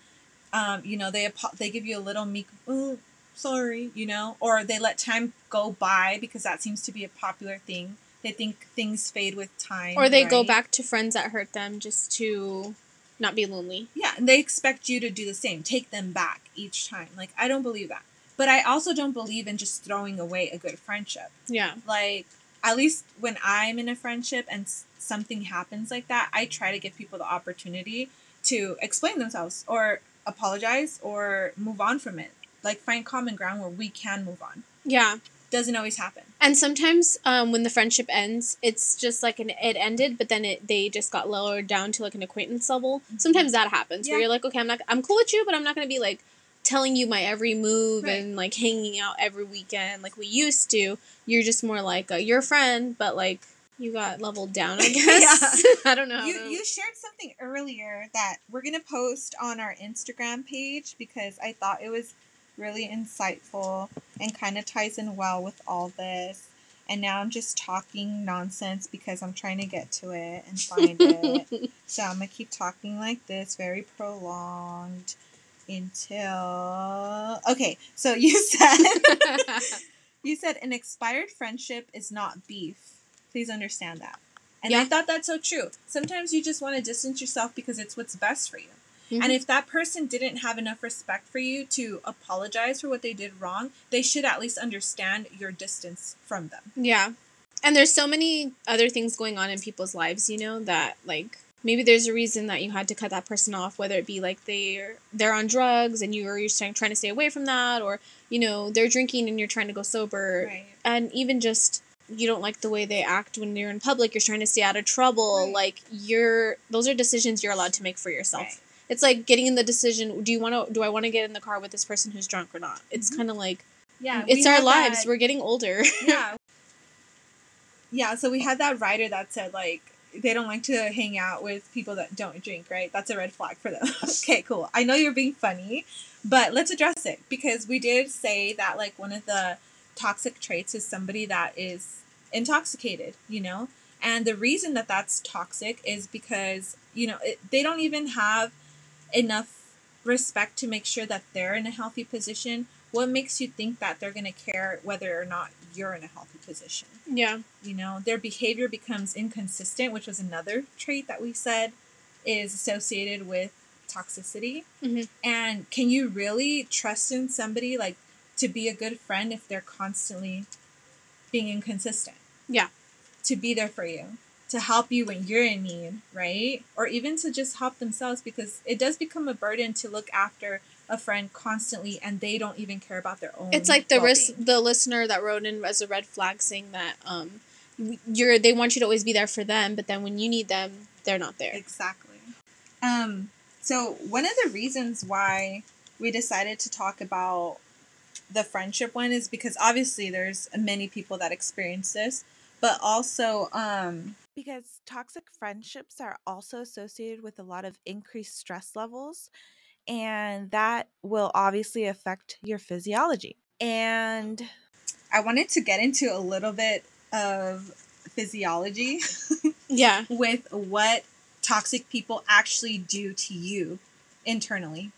you know, they give you a little meek, oh, sorry, you know, or they let time go by, because that seems to be a popular thing. They think things fade with time. Or they go back to friends that hurt them just to not be lonely. Yeah, and they expect you to do the same. Take them back each time. Like, I don't believe that. But I also don't believe in just throwing away a good friendship. Yeah. Like, at least when I'm in a friendship and something happens like that, I try to give people the opportunity to explain themselves or apologize or move on from it. Like, find common ground where we can move on. Yeah. Doesn't always happen. And sometimes when the friendship ends, it's just like it ended, but then they just got lowered down to like an acquaintance level. Mm-hmm. Sometimes that happens where you're like, okay, I'm cool with you, but I'm not going to be like telling you my every move and like hanging out every weekend like we used to. You're just more like your friend, but like you got leveled down, I guess. I don't know. You shared something earlier that we're going to post on our Instagram page because I thought it was really insightful and kind of ties in well with all this. And now I'm just talking nonsense because I'm trying to get to it and find it. So I'm going to keep talking like this, very prolonged until... Okay, so you said... You said an expired friendship is not beef. Please understand that. And I thought that's so true. Sometimes you just want to distance yourself because it's what's best for you. Mm-hmm. And if that person didn't have enough respect for you to apologize for what they did wrong, they should at least understand your distance from them. Yeah. And there's so many other things going on in people's lives, you know, that, like, maybe there's a reason that you had to cut that person off, whether it be, like, they're on drugs and you're trying to stay away from that, or, you know, they're drinking and you're trying to go sober. Right. And even just... you don't like the way they act when you're in public. You're trying to stay out of trouble. Right. Like, those are decisions you're allowed to make for yourself. Right. It's like getting in the decision, do I want to get in the car with this person who's drunk or not? It's kind of like, it's our lives. We're getting older. Yeah. Yeah, so we had that writer that said, like, they don't like to hang out with people that don't drink, right? That's a red flag for them. Okay, cool. I know you're being funny, but let's address it. Because we did say that, like, one of the toxic traits is somebody that is intoxicated, you know? And the reason that that's toxic is because, you know, they don't even have enough respect to make sure that they're in a healthy position. What makes you think that they're going to care whether or not you're in a healthy position? Yeah. You know, their behavior becomes inconsistent, which was another trait that we said is associated with toxicity. Mm-hmm. And can you really trust in somebody, like, to be a good friend if they're constantly being inconsistent? Yeah. To be there for you. To help you when you're in need, right? Or even to just help themselves, because it does become a burden to look after a friend constantly and they don't even care about their own. It's like the listener that wrote in as a red flag saying that they want you to always be there for them, but then when you need them, they're not there. Exactly. So one of the reasons why we decided to talk about the friendship one is because obviously there's many people that experience this, but also because toxic friendships are also associated with a lot of increased stress levels, and that will obviously affect your physiology. And I wanted to get into a little bit of physiology with what toxic people actually do to you internally,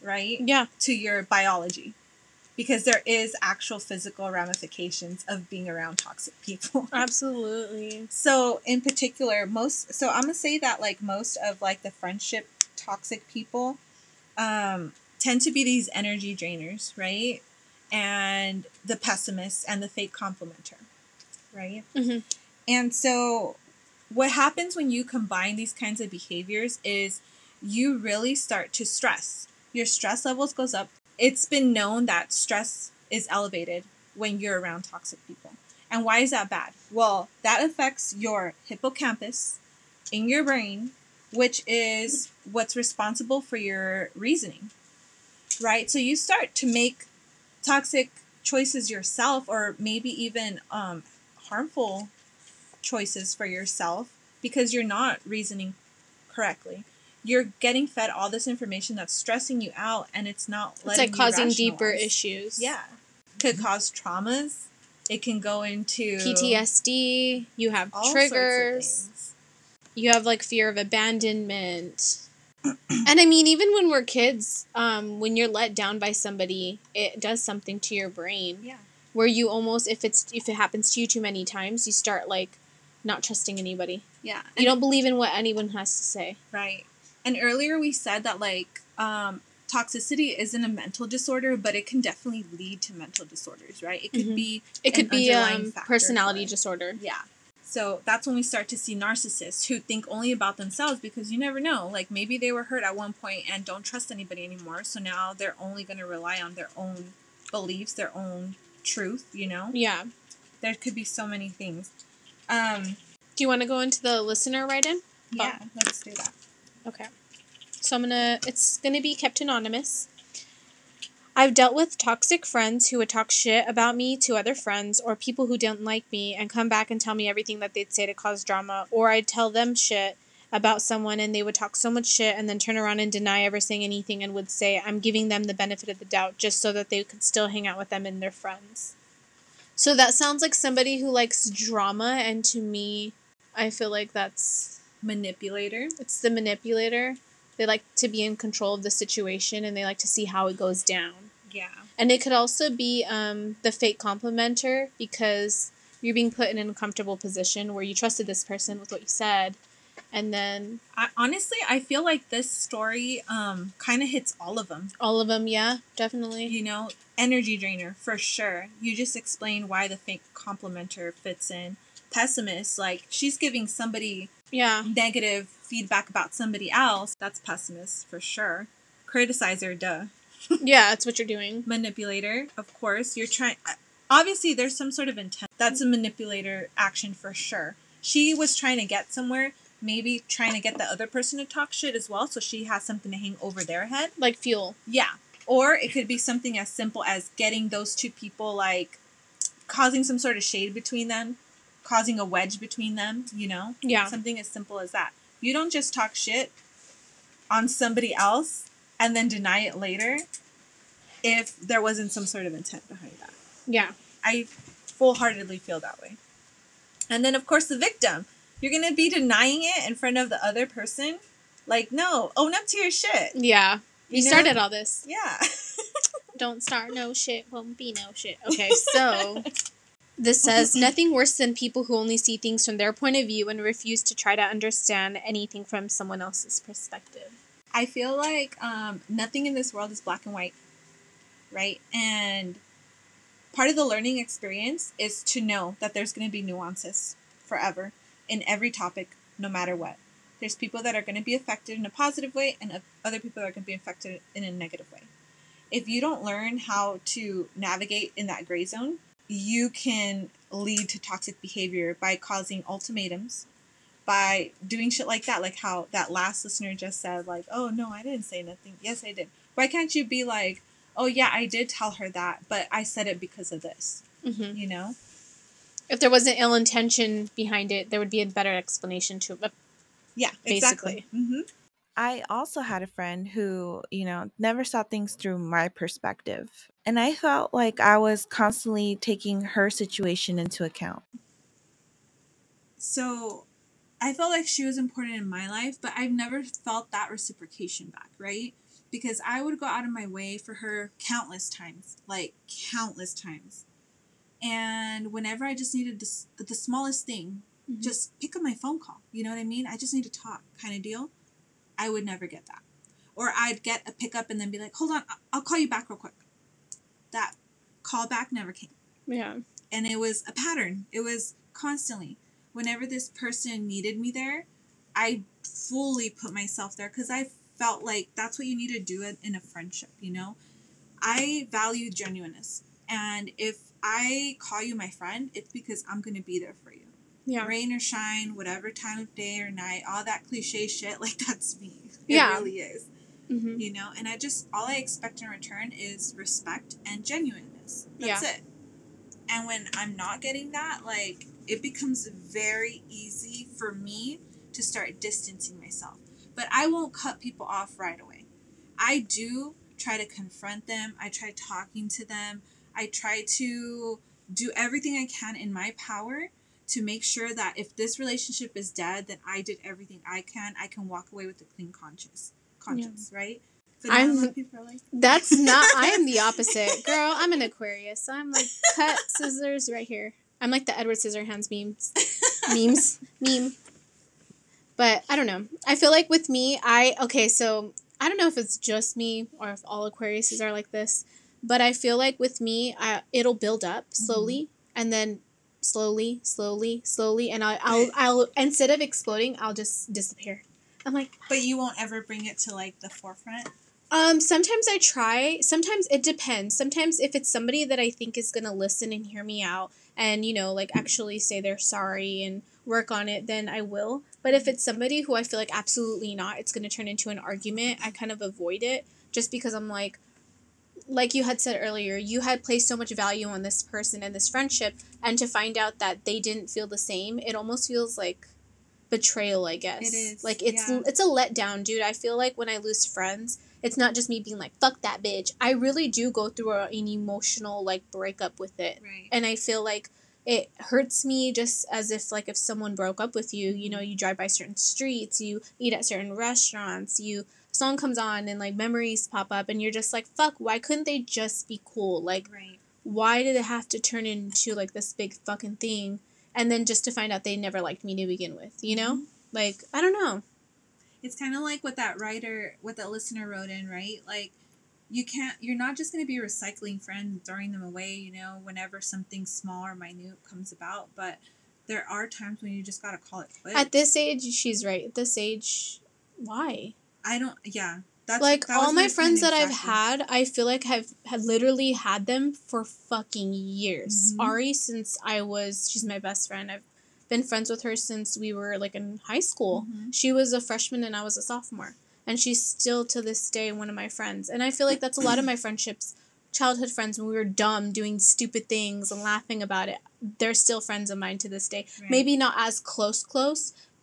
right? Yeah. To your biology. Because there is actual physical ramifications of being around toxic people. Absolutely. So in particular, I'm going to say that like most of like the friendship toxic people tend to be these energy drainers, right? And the pessimist and the fake complimenter, right? Mm-hmm. And so what happens when you combine these kinds of behaviors is you really start to stress. Your stress levels goes up. It's been known that stress is elevated when you're around toxic people. And why is that bad? Well, that affects your hippocampus in your brain, which is what's responsible for your reasoning, right? So you start to make toxic choices yourself, or maybe even harmful choices for yourself, because you're not reasoning correctly. You're getting fed all this information that's stressing you out, and it's not letting you rationalize. It's like causing deeper issues. Yeah. Could cause traumas. It can go into... PTSD. You have triggers. Sorts of things. You have, like, fear of abandonment. And, I mean, even when we're kids, when you're let down by somebody, it does something to your brain. Yeah. Where you almost, if it happens to you too many times, you start, like, not trusting anybody. Yeah. You don't believe in what anyone has to say. Right. And earlier we said that, like, toxicity isn't a mental disorder, but it can definitely lead to mental disorders, right? It could be an underlying factor, personality disorder. Yeah. So that's when we start to see narcissists who think only about themselves, because you never know. Like, maybe they were hurt at one point and don't trust anybody anymore. So now they're only going to rely on their own beliefs, their own truth, you know? Yeah. There could be so many things. Do you want to go into the listener write-in? Yeah, let's do that. Okay. So it's going to be kept anonymous. I've dealt with toxic friends who would talk shit about me to other friends or people who didn't like me and come back and tell me everything that they'd say to cause drama, or I'd tell them shit about someone and they would talk so much shit and then turn around and deny ever saying anything and would say I'm giving them the benefit of the doubt just so that they could still hang out with them and their friends. So that sounds like somebody who likes drama, and to me, I feel like that's... manipulator. It's the manipulator. They like to be in control of the situation, and they like to see how it goes down. Yeah. And it could also be the fake complimenter, because you're being put in an uncomfortable position where you trusted this person with what you said, and then... I feel like this story kind of hits all of them. All of them, yeah, definitely. You know, energy drainer, for sure. You just explained why the fake complimenter fits in. Pessimist, like, she's giving somebody... yeah. Negative feedback about somebody else. That's pessimist for sure. Criticizer, duh. Yeah, that's what you're doing. Manipulator, of course. You're trying... obviously, there's some sort of intent. That's a manipulator action for sure. She was trying to get somewhere, maybe trying to get the other person to talk shit as well, so she has something to hang over their head. Like fuel. Yeah. Or it could be something as simple as getting those two people, like, causing some sort of shade between them. Causing a wedge between them, you know? Yeah. Something as simple as that. You don't just talk shit on somebody else and then deny it later if there wasn't some sort of intent behind that. Yeah. I full-heartedly feel that way. And then, of course, the victim. You're going to be denying it in front of the other person? Like, no, own up to your shit. Yeah. You started all this. Yeah. Don't start no shit, won't be no shit. Okay, so... this says, nothing worse than people who only see things from their point of view and refuse to try to understand anything from someone else's perspective. I feel like nothing in this world is black and white, right? And part of the learning experience is to know that there's going to be nuances forever in every topic, no matter what. There's people that are going to be affected in a positive way and other people that are going to be affected in a negative way. If you don't learn how to navigate in that gray zone, you can lead to toxic behavior by causing ultimatums, by doing shit like that, like how that last listener just said, like, oh, no, I didn't say nothing. Yes, I did. Why can't you be like, oh, yeah, I did tell her that, but I said it because of this, mm-hmm. You know? If there wasn't ill intention behind it, there would be a better explanation to it. Yeah, basically. Exactly. Mm-hmm. I also had a friend who, you know, never saw things through my perspective. And I felt like I was constantly taking her situation into account. So I felt like she was important in my life, but I've never felt that reciprocation back, right? Because I would go out of my way for her countless times. And whenever I just needed the smallest thing, mm-hmm. Just pick up my phone call. You know what I mean? I just need to talk kind of deal. I would never get that. Or I'd get a pickup and then be like, hold on, I'll call you back real quick. That call back never came. Yeah. And it was a pattern. It was constantly. Whenever this person needed me there, I fully put myself there because I felt like that's what you need to do in a friendship, you know? I value genuineness. And if I call you my friend, it's because I'm going to be there for you. Yeah. Rain or shine, whatever time of day or night, all that cliche shit, like, that's me. It really is. Mm-hmm. You know? And I just, all I expect in return is respect and genuineness. That's it. And when I'm not getting that, like, it becomes very easy for me to start distancing myself. But I won't cut people off right away. I do try to confront them. I try talking to them. I try to do everything I can in my power to make sure that if this relationship is dead, then I did everything I can. I can walk away with a clean conscience, yeah. Right? So I am the opposite. Girl, I'm an Aquarius, so I'm like, cut, scissors, right here. I'm like the Edward Scissorhands meme. But I don't know. I feel like with me, so I don't know if it's just me or if all Aquariuses are like this, but I feel like with me, it'll build up slowly, mm-hmm. and then slowly, slowly, slowly, and I'll instead of exploding, I'll just disappear. I'm like, but you won't ever bring it to like the forefront. Sometimes I try. Sometimes it depends. Sometimes if it's somebody that I think is gonna listen and hear me out, and you know, like actually say they're sorry and work on it, then I will. But if it's somebody who I feel like absolutely not, it's gonna turn into an argument, I kind of avoid it just because I'm like you had said earlier, you had placed so much value on this person and this friendship, and to find out that they didn't feel the same, it almost feels like betrayal, I guess. It is. Like, it's a letdown, dude. I feel like when I lose friends, it's not just me being like, fuck that bitch. I really do go through an emotional, like, breakup with it. Right. And I feel like it hurts me just as if, like, if someone broke up with you, you know, you drive by certain streets, you eat at certain restaurants, song comes on and like memories pop up and you're just like, fuck, why couldn't they just be cool? Like, right. Why did it have to turn into like this big fucking thing? And then just to find out they never liked me to begin with, you know? Mm-hmm. Like, I don't know. It's kind of like what that listener wrote in, right? Like, you're not just going to be recycling friends, throwing them away, you know, whenever something small or minute comes about. But there are times when you just got to call it quits. At this age, she's right. At this age, why? I don't, yeah. That's, like, that all my friends that I've had, I feel like have literally had them for fucking years. Mm-hmm. Ari, since she's my best friend. I've been friends with her since we were, like, in high school. Mm-hmm. She was a freshman and I was a sophomore. And she's still, to this day, one of my friends. And I feel like that's a lot of my friendships, childhood friends, when we were dumb, doing stupid things and laughing about it. They're still friends of mine to this day. Right. Maybe not as close,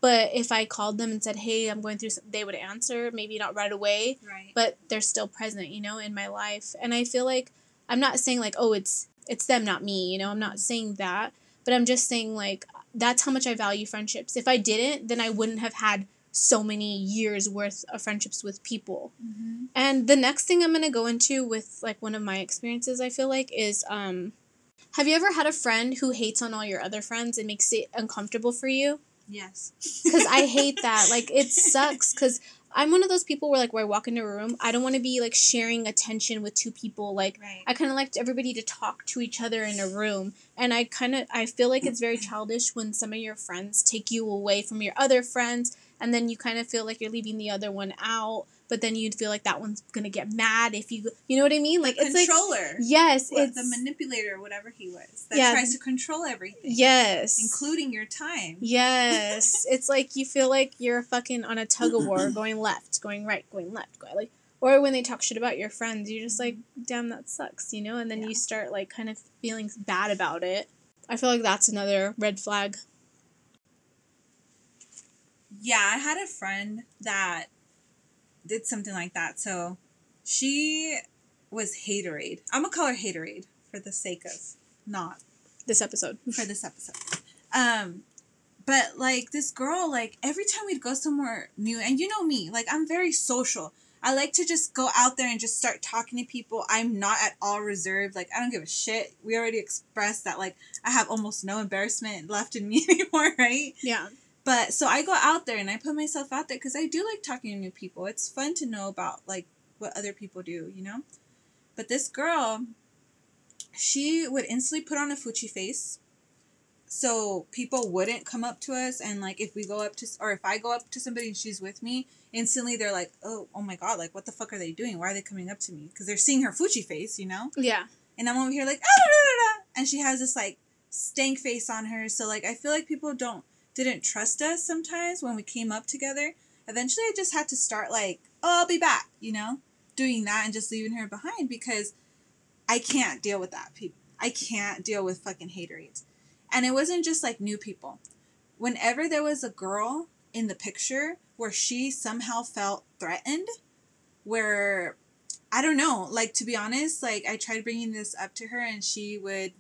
but if I called them and said, hey, I'm going through something, they would answer. Maybe not right away, right. But they're still present, you know, in my life. And I feel like, I'm not saying like, oh, it's them, not me, you know, I'm not saying that. But I'm just saying like, that's how much I value friendships. If I didn't, then I wouldn't have had so many years worth of friendships with people. Mm-hmm. And the next thing I'm going to go into with like one of my experiences, I feel like, is have you ever had a friend who hates on all your other friends and makes it uncomfortable for you? Yes. Because I hate that. Like, it sucks because I'm one of those people where, like, where I walk into a room, I don't want to be, like, sharing attention with two people. Like, right. I kind of like everybody to talk to each other in a room. And I feel like it's very childish when some of your friends take you away from your other friends. And then you kind of feel like you're leaving the other one out. But then you'd feel like that one's going to get mad if you know what I mean? Like, the controller. Like, yes. It's the manipulator, whatever he was, that tries to control everything. Yes. Including your time. Yes. It's like, you feel like you're fucking on a tug of war, going left, going right, going left, going like, or when they talk shit about your friends, you're just like, damn, that sucks, you know? And then you start like kind of feeling bad about it. I feel like that's another red flag. Yeah. I had a friend that did something like that. So she was haterade. I'm going to call her haterade for the sake of not this episode. For this episode. But like this girl, like every time we'd go somewhere new, and you know me, like I'm very social. I like to just go out there and just start talking to people. I'm not at all reserved. Like, I don't give a shit. We already expressed that, like, I have almost no embarrassment left in me anymore, right? Yeah. But so I go out there and I put myself out there because I do like talking to new people. It's fun to know about like what other people do, you know? But this girl, she would instantly put on a fuchi face. So people wouldn't come up to us. And like if I go up to somebody and she's with me, instantly they're like, oh my God, like what the fuck are they doing? Why are they coming up to me? Because they're seeing her fuchi face, you know? Yeah. And I'm over here like, ah, da, da, da. And she has this like stank face on her. So like I feel like people didn't trust us sometimes when we came up together. Eventually, I just had to start like, oh, I'll be back, you know, doing that and just leaving her behind because I can't deal with that. I can't deal with fucking haterades. And it wasn't just like new people. Whenever there was a girl in the picture where she somehow felt threatened, where, I don't know, like to be honest, like I tried bringing this up to her and she would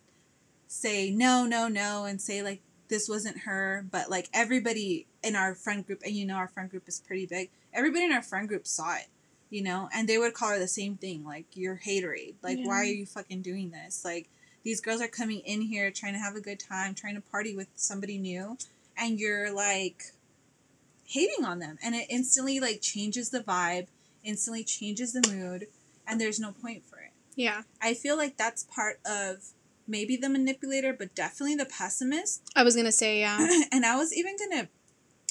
say no, no, no, and say like, this wasn't her, but like everybody in our friend group, and you know our friend group is pretty big, everybody in our friend group saw it, you know, and they would call her the same thing, like, you're haterade, like, why are you fucking doing this? Like, these girls are coming in here trying to have a good time, trying to party with somebody new, and you're like hating on them, and it instantly like changes the vibe, instantly changes the mood, and there's no point for it. Yeah. I feel like that's part of maybe the manipulator, but definitely the pessimist. I was going to say, yeah. And I was even going to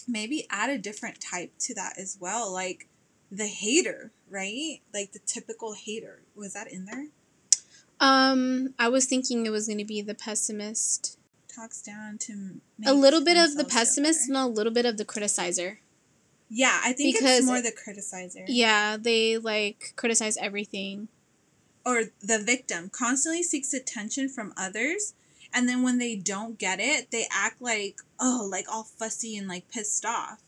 maybe add a different type to that as well. Like the hater, right? Like the typical hater. Was that in there? I was thinking it was going to be the pessimist. Talks down to... A little bit of the pessimist and a little bit of the criticizer. Yeah, I think it's more the criticizer. Yeah, they, like, criticize everything. Or the victim constantly seeks attention from others, and then when they don't get it, they act like, oh, like all fussy and, like, pissed off.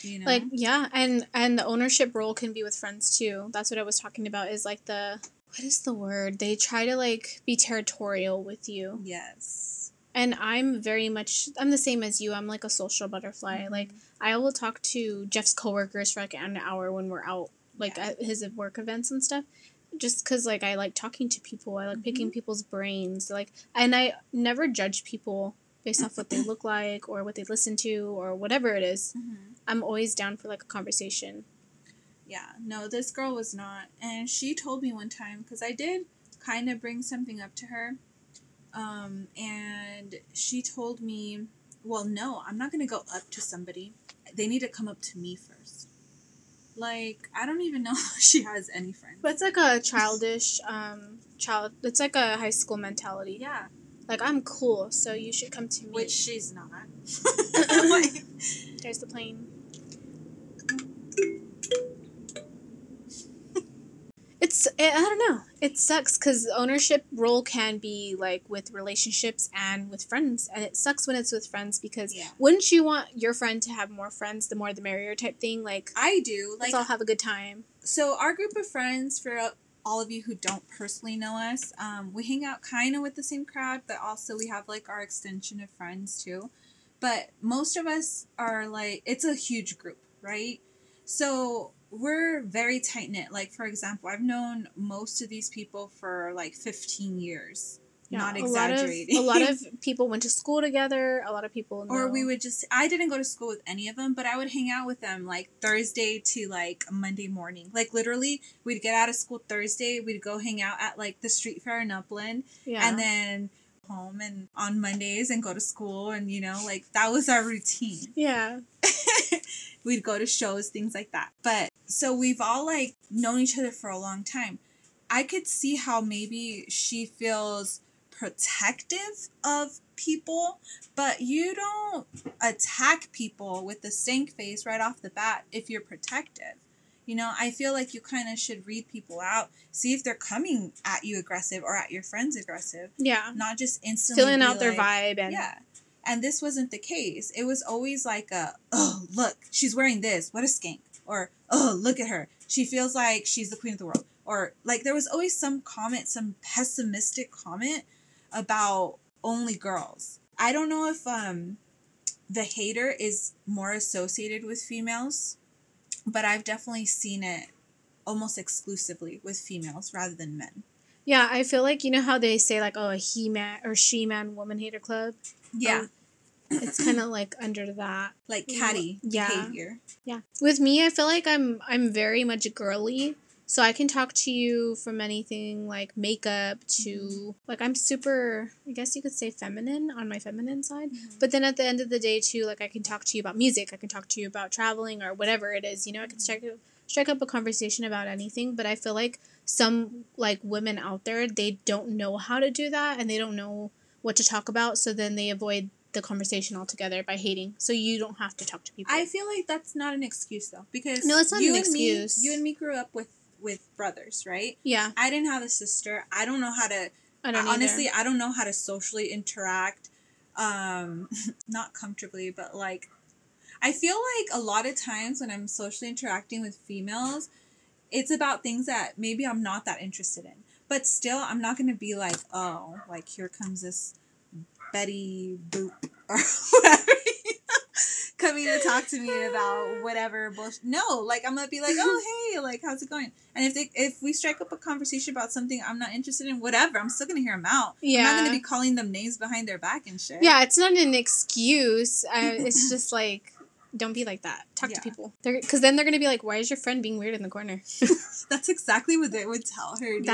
You know? Like, yeah, and the ownership role can be with friends, too. That's what I was talking about is, like, the... What is the word? They try to, like, be territorial with you. Yes. And I'm the same as you. I'm like a social butterfly. Mm-hmm. Like, I will talk to Jeff's coworkers for like an hour when we're out, like at his work events and stuff. Just because, like, I like talking to people. I like picking people's brains. Like, and I never judge people based off what they look like or what they listen to or whatever it is. Mm-hmm. I'm always down for like a conversation. Yeah, no, this girl was not. And she told me one time, because I did kind of bring something up to her. And she told me, well, no, I'm not going to go up to somebody. They need to come up to me first. Like, I don't even know if she has any friends. But it's like a childish, it's like a high school mentality. Yeah. Like, I'm cool, so you should come to me. Which she's not. Like, there's the plane. I don't know. It sucks because ownership role can be like with relationships and with friends, and it sucks when it's with friends because wouldn't you want your friend to have more friends? The more the merrier type thing. Like I do. Like, let's all have a good time. So our group of friends, for all of you who don't personally know us, we hang out kind of with the same crowd, but also we have like our extension of friends too. But most of us are like, it's a huge group, right? So we're very tight-knit. Like, for example, I've known most of these people for, like, 15 years. Yeah, not exaggerating. A lot of people went to school together. A lot of people know. Or we would just... I didn't go to school with any of them, but I would hang out with them, like, Thursday to, like, Monday morning. Like, literally, we'd get out of school Thursday. We'd go hang out at, like, the street fair in Upland. Yeah. And then home and on Mondays and go to school. And, you know, like, that was our routine. Yeah. We'd go to shows, things like that. But... So we've all, like, known each other for a long time. I could see how maybe she feels protective of people, but you don't attack people with the stank face right off the bat if you're protective. You know, I feel like you kind of should read people out, see if they're coming at you aggressive or at your friends aggressive. Yeah. Not just instantly filling out their vibe. And yeah. And this wasn't the case. It was always like oh, look, she's wearing this. What a skank. Or, oh, look at her. She feels like she's the queen of the world. Or, like, there was always some comment, some pessimistic comment about only girls. I don't know if the hater is more associated with females, but I've definitely seen it almost exclusively with females rather than men. Yeah, I feel like, you know how they say, like, oh, a he-man or she-man woman hater club? Yeah. It's kind of like under that, like catty behavior. Yeah. With me, I feel like I'm very much girly, so I can talk to you from anything like makeup to like I'm super. I guess you could say feminine on my feminine side, but then at the end of the day too, like I can talk to you about music, I can talk to you about traveling or whatever it is. You know, I can strike up a conversation about anything. But I feel like some like women out there, they don't know how to do that and they don't know what to talk about, so then they avoid the conversation altogether by hating, so you don't have to talk to people. I feel like that's not an excuse though, because no, it's not an excuse. You and me grew up with brothers, right? Yeah. I didn't have a sister. I don't know how to. I don't honestly. Either. I don't know how to socially interact, not comfortably, but like, I feel like a lot of times when I'm socially interacting with females, it's about things that maybe I'm not that interested in, but still, I'm not gonna be like, oh, like here comes this Betty Boop or whatever, you know, coming to talk to me about whatever bullshit. No, like I'm gonna be like, oh hey, like how's it going? And if we strike up a conversation about something I'm not interested in, whatever, I'm still gonna hear them out. Yeah, I'm not gonna be calling them names behind their back and shit. Yeah, it's not an excuse. It's just like Don't be like that. Talk to people. Because then they're going to be like, why is your friend being weird in the corner? That's exactly what they would tell her, dude.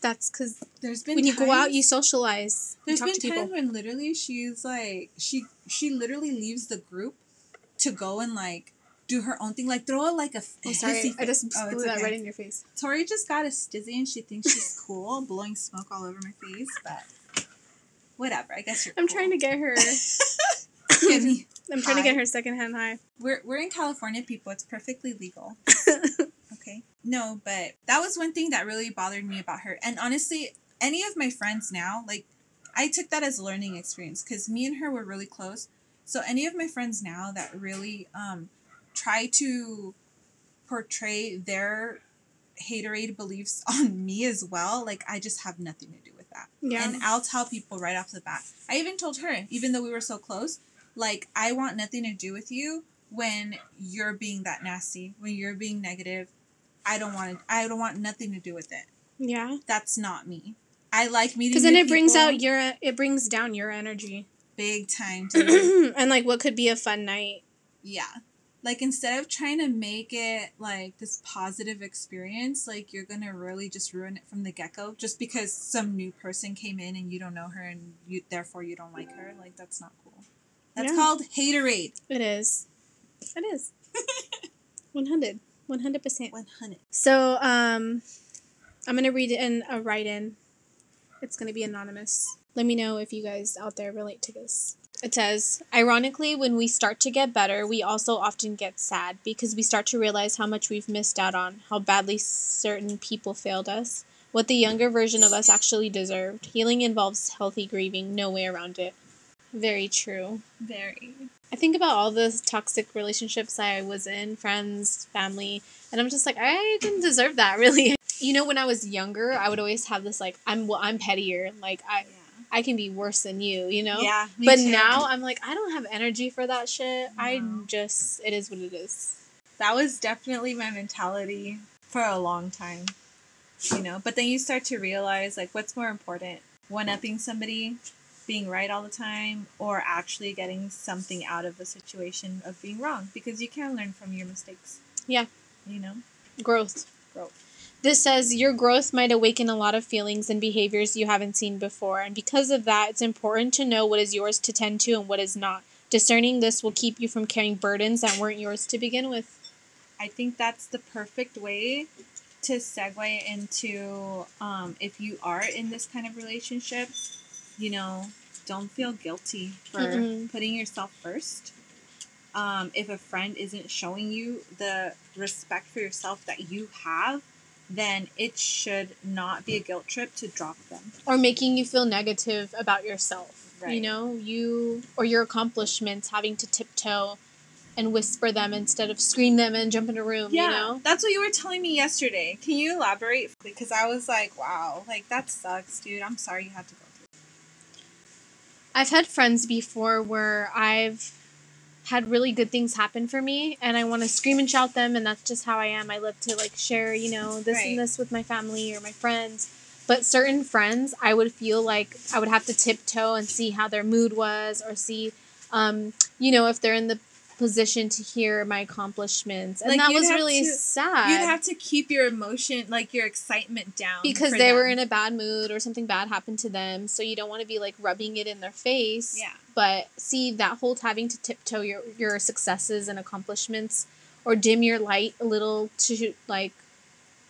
That's because when you go out, you socialize. There's been times when literally she's like, she literally leaves the group to go and like do her own thing. Like throw like a... Oh, sorry. I just blew that right in your face. Torie just got a stizzy and she thinks she's cool, blowing smoke all over my face, but whatever. I guess you're cool. I'm trying to get her... I'm trying to get her secondhand high. We're in California, people. It's perfectly legal. Okay. No, but that was one thing that really bothered me about her. And honestly, any of my friends now, like, I took that as a learning experience because me and her were really close. So any of my friends now that really try to portray their haterade beliefs on me as well, like, I just have nothing to do with that. Yeah. And I'll tell people right off the bat. I even told her, even though we were so close, like, I want nothing to do with you when you're being that nasty, when you're being negative. I don't want nothing to do with it. Yeah. That's not me. I like meeting people. Because then it brings out it brings down your energy. Big time, too. And, like, what could be a fun night. Yeah. Like, instead of trying to make it, like, this positive experience, like, you're going to really just ruin it from the get-go just because some new person came in and you don't know her and therefore you don't like her. Like, that's not cool. That's called haterade. It is. It is. 100. 100%. 100. So, I'm going to read in a write-in. It's going to be anonymous. Let me know if you guys out there relate to this. It says, ironically, when we start to get better, we also often get sad because we start to realize how much we've missed out on, how badly certain people failed us, what the younger version of us actually deserved. Healing involves healthy grieving. No way around it. Very true. Very. I think about all the toxic relationships I was in, friends, family, and I'm just like, I didn't deserve that, really. You know, when I was younger, I would always have this, like, I'm pettier. Like, I can be worse than you, you know? Yeah, me too. But now I'm like, I don't have energy for that shit. No. It is what it is. That was definitely my mentality for a long time, you know? But then you start to realize, like, what's more important? One-upping somebody, being right all the time, or actually getting something out of a situation of being wrong, because you can learn from your mistakes. Yeah. You know? Growth. This says, your growth might awaken a lot of feelings and behaviors you haven't seen before, and because of that, it's important to know what is yours to tend to and what is not. Discerning this will keep you from carrying burdens that weren't yours to begin with. I think that's the perfect way to segue into, if you are in this kind of relationship, you know, don't feel guilty for putting yourself first. If a friend isn't showing you the respect for yourself that you have, then it should not be a guilt trip to drop them. Or making you feel negative about yourself. Right. You know, you or your accomplishments, having to tiptoe and whisper them instead of scream them and jump in a room, you know? That's what you were telling me yesterday. Can you elaborate? Because I was like, wow, like, that sucks, dude. I'm sorry you had to go. I've had friends before where I've had really good things happen for me and I want to scream and shout them, and that's just how I am. I love to, like, share, you know, this and this with my family or my friends. But certain friends, I would feel like I would have to tiptoe and see how their mood was, or see, you know, if they're in the position to hear my accomplishments. And like, that was really sad. You'd have to keep your emotion, like, your excitement down. Because they were in a bad mood or something bad happened to them. So you don't want to be, like, rubbing it in their face. Yeah. But see, that whole having to tiptoe your successes and accomplishments, or dim your light a little to, like,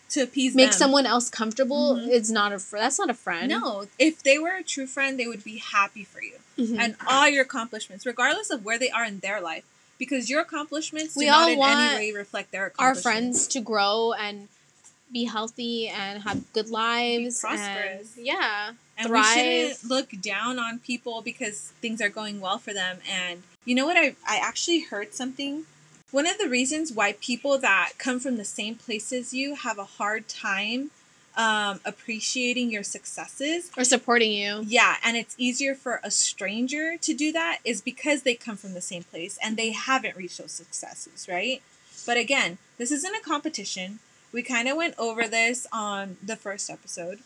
to appease them. Make someone else comfortable. It's not that's not a friend. No. If they were a true friend, they would be happy for you. And all your accomplishments, regardless of where they are in their life. Because your accomplishments do not in any way reflect their accomplishments. Our friends to grow and be healthy and have good lives. Be prosperous. And, and thrive. We shouldn't look down on people because things are going well for them. And you know what? I actually heard something. One of the reasons why people that come from the same place as you have a hard time appreciating your successes or supporting you, and it's easier for a stranger to do that, is because they come from the same place and they haven't reached those successes, right? But again, this isn't a competition. We kind of went over this on the first episode,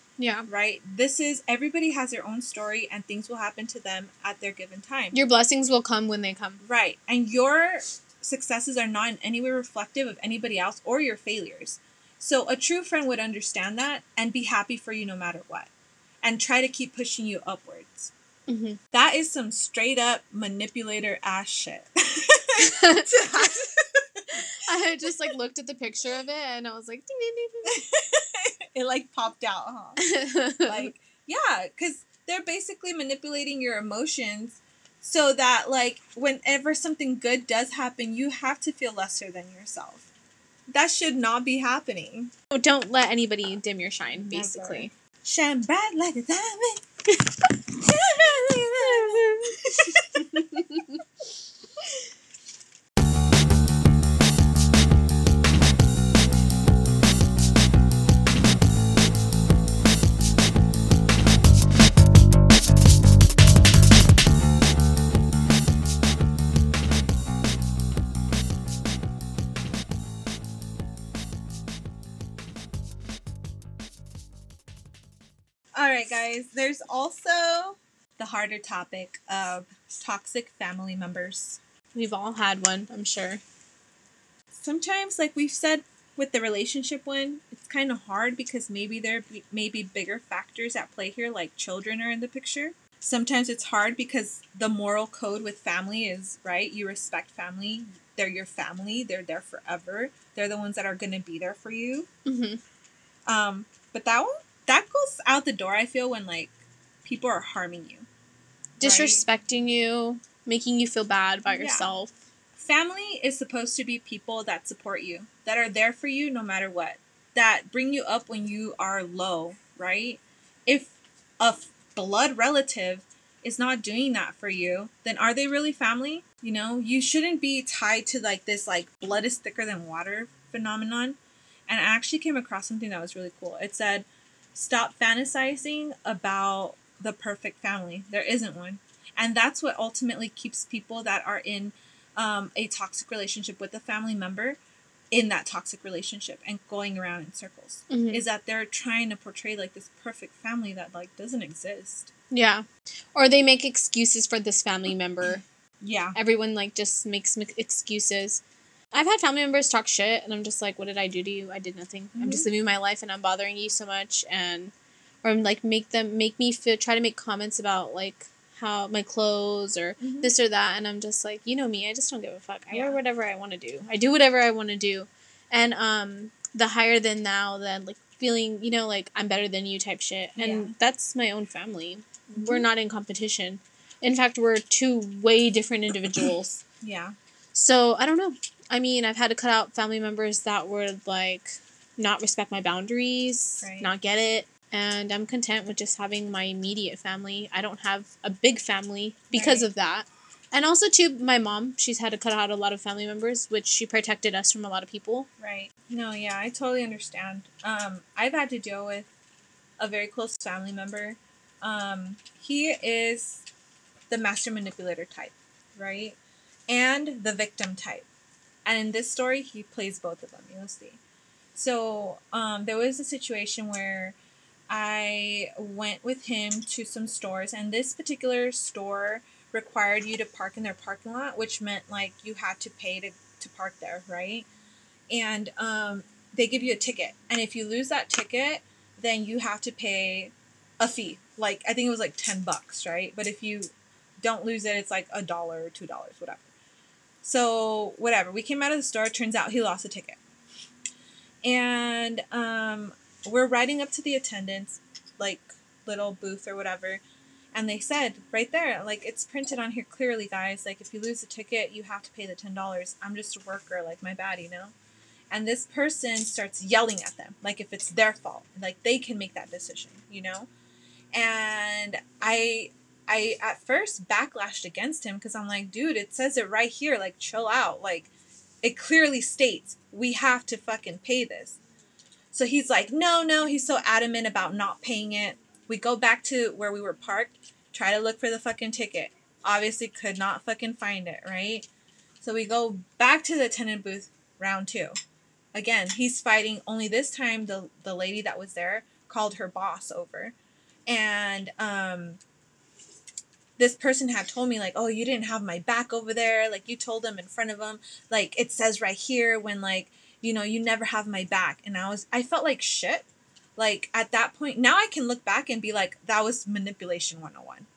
right? This is, everybody has their own story and things will happen to them at their given time. Your blessings will come when they come, right? And your successes are not in any way reflective of anybody else or your failures. So a true friend would understand that and be happy for you no matter what, and try to keep pushing you upwards. Mm-hmm. That is some straight up manipulator ass shit. I just like looked at the picture of it and I was like, ding, ding, ding, ding. It like popped out, huh? Like, yeah, because they're basically manipulating your emotions so that like whenever something good does happen, you have to feel lesser than yourself. That should not be happening. Oh, don't let anybody dim your shine, basically. Never. Shine bright like a diamond. Alright guys, there's also the harder topic of toxic family members. We've all had one, I'm sure. Sometimes, like we've said with the relationship one, it's kind of hard because maybe there may be bigger factors at play here, like children are in the picture. Sometimes it's hard because the moral code with family is, right, you respect family, they're your family, they're there forever, they're the ones that are going to be there for you. Mm-hmm. But that one? That goes out the door, I feel, when, like, people are harming you. Disrespecting you, making you feel bad about yourself. Family is supposed to be people that support you, that are there for you no matter what, that bring you up when you are low, right? If a blood relative is not doing that for you, then are they really family? You know, you shouldn't be tied to, like, this, like, blood is thicker than water phenomenon. And I actually came across something that was really cool. It said, stop fantasizing about the perfect family. There isn't one. And that's what ultimately keeps people that are in a toxic relationship with a family member in that toxic relationship and going around in circles. Mm-hmm. Is that they're trying to portray like this perfect family that like doesn't exist. Yeah. Or they make excuses for this family member. Yeah. Everyone like just makes excuses. I've had family members talk shit, and I'm just like, what did I do to you? I did nothing. Mm-hmm. I'm just living my life, and I'm bothering you so much, and or like try to make comments about like how my clothes or mm-hmm. this or that, and I'm just like, you know me, I just don't give a fuck. I wear whatever I want to do. I do whatever I want to do, and the higher than thou, then like feeling, you know, like I'm better than you type shit, and that's my own family. Mm-hmm. We're not in competition. In fact, we're two way different individuals. Yeah. So I don't know. I mean, I've had to cut out family members that would, like, not respect my boundaries, not get it, and I'm content with just having my immediate family. I don't have a big family because of that. And also, too, my mom, she's had to cut out a lot of family members, which she protected us from a lot of people. Right. No, yeah, I totally understand. I've had to deal with a very close family member. He is the master manipulator type, right? And the victim type. And in this story, he plays both of them. You'll see. So there was a situation where I went with him to some stores. And this particular store required you to park in their parking lot, which meant, like, you had to pay to park there, right? And they give you a ticket. And if you lose that ticket, then you have to pay a fee. Like, I think it was, like, $10, right? But if you don't lose it, it's, like, $1 or $2, whatever. So, whatever. We came out of the store. Turns out he lost a ticket. And we're riding up to the attendant's, like, little booth or whatever. And they said right there, like, it's printed on here clearly, guys. Like, if you lose the ticket, you have to pay the $10. I'm just a worker. Like, my bad, you know? And this person starts yelling at them. Like, if it's their fault. Like, they can make that decision, you know? And I at first backlashed against him because I'm like, dude, it says it right here. Like, chill out. Like, it clearly states we have to fucking pay this. So he's like, no. He's so adamant about not paying it. We go back to where we were parked, try to look for the fucking ticket. Obviously could not fucking find it, right? So we go back to the attendant booth round two. Again, he's fighting. Only this time the lady that was there called her boss over. And this person had told me, like, oh, you didn't have my back over there. Like, you told them in front of them. Like, it says right here when, like, you know, you never have my back. And I felt like shit. Like, at that point, now I can look back and be like, that was manipulation 101,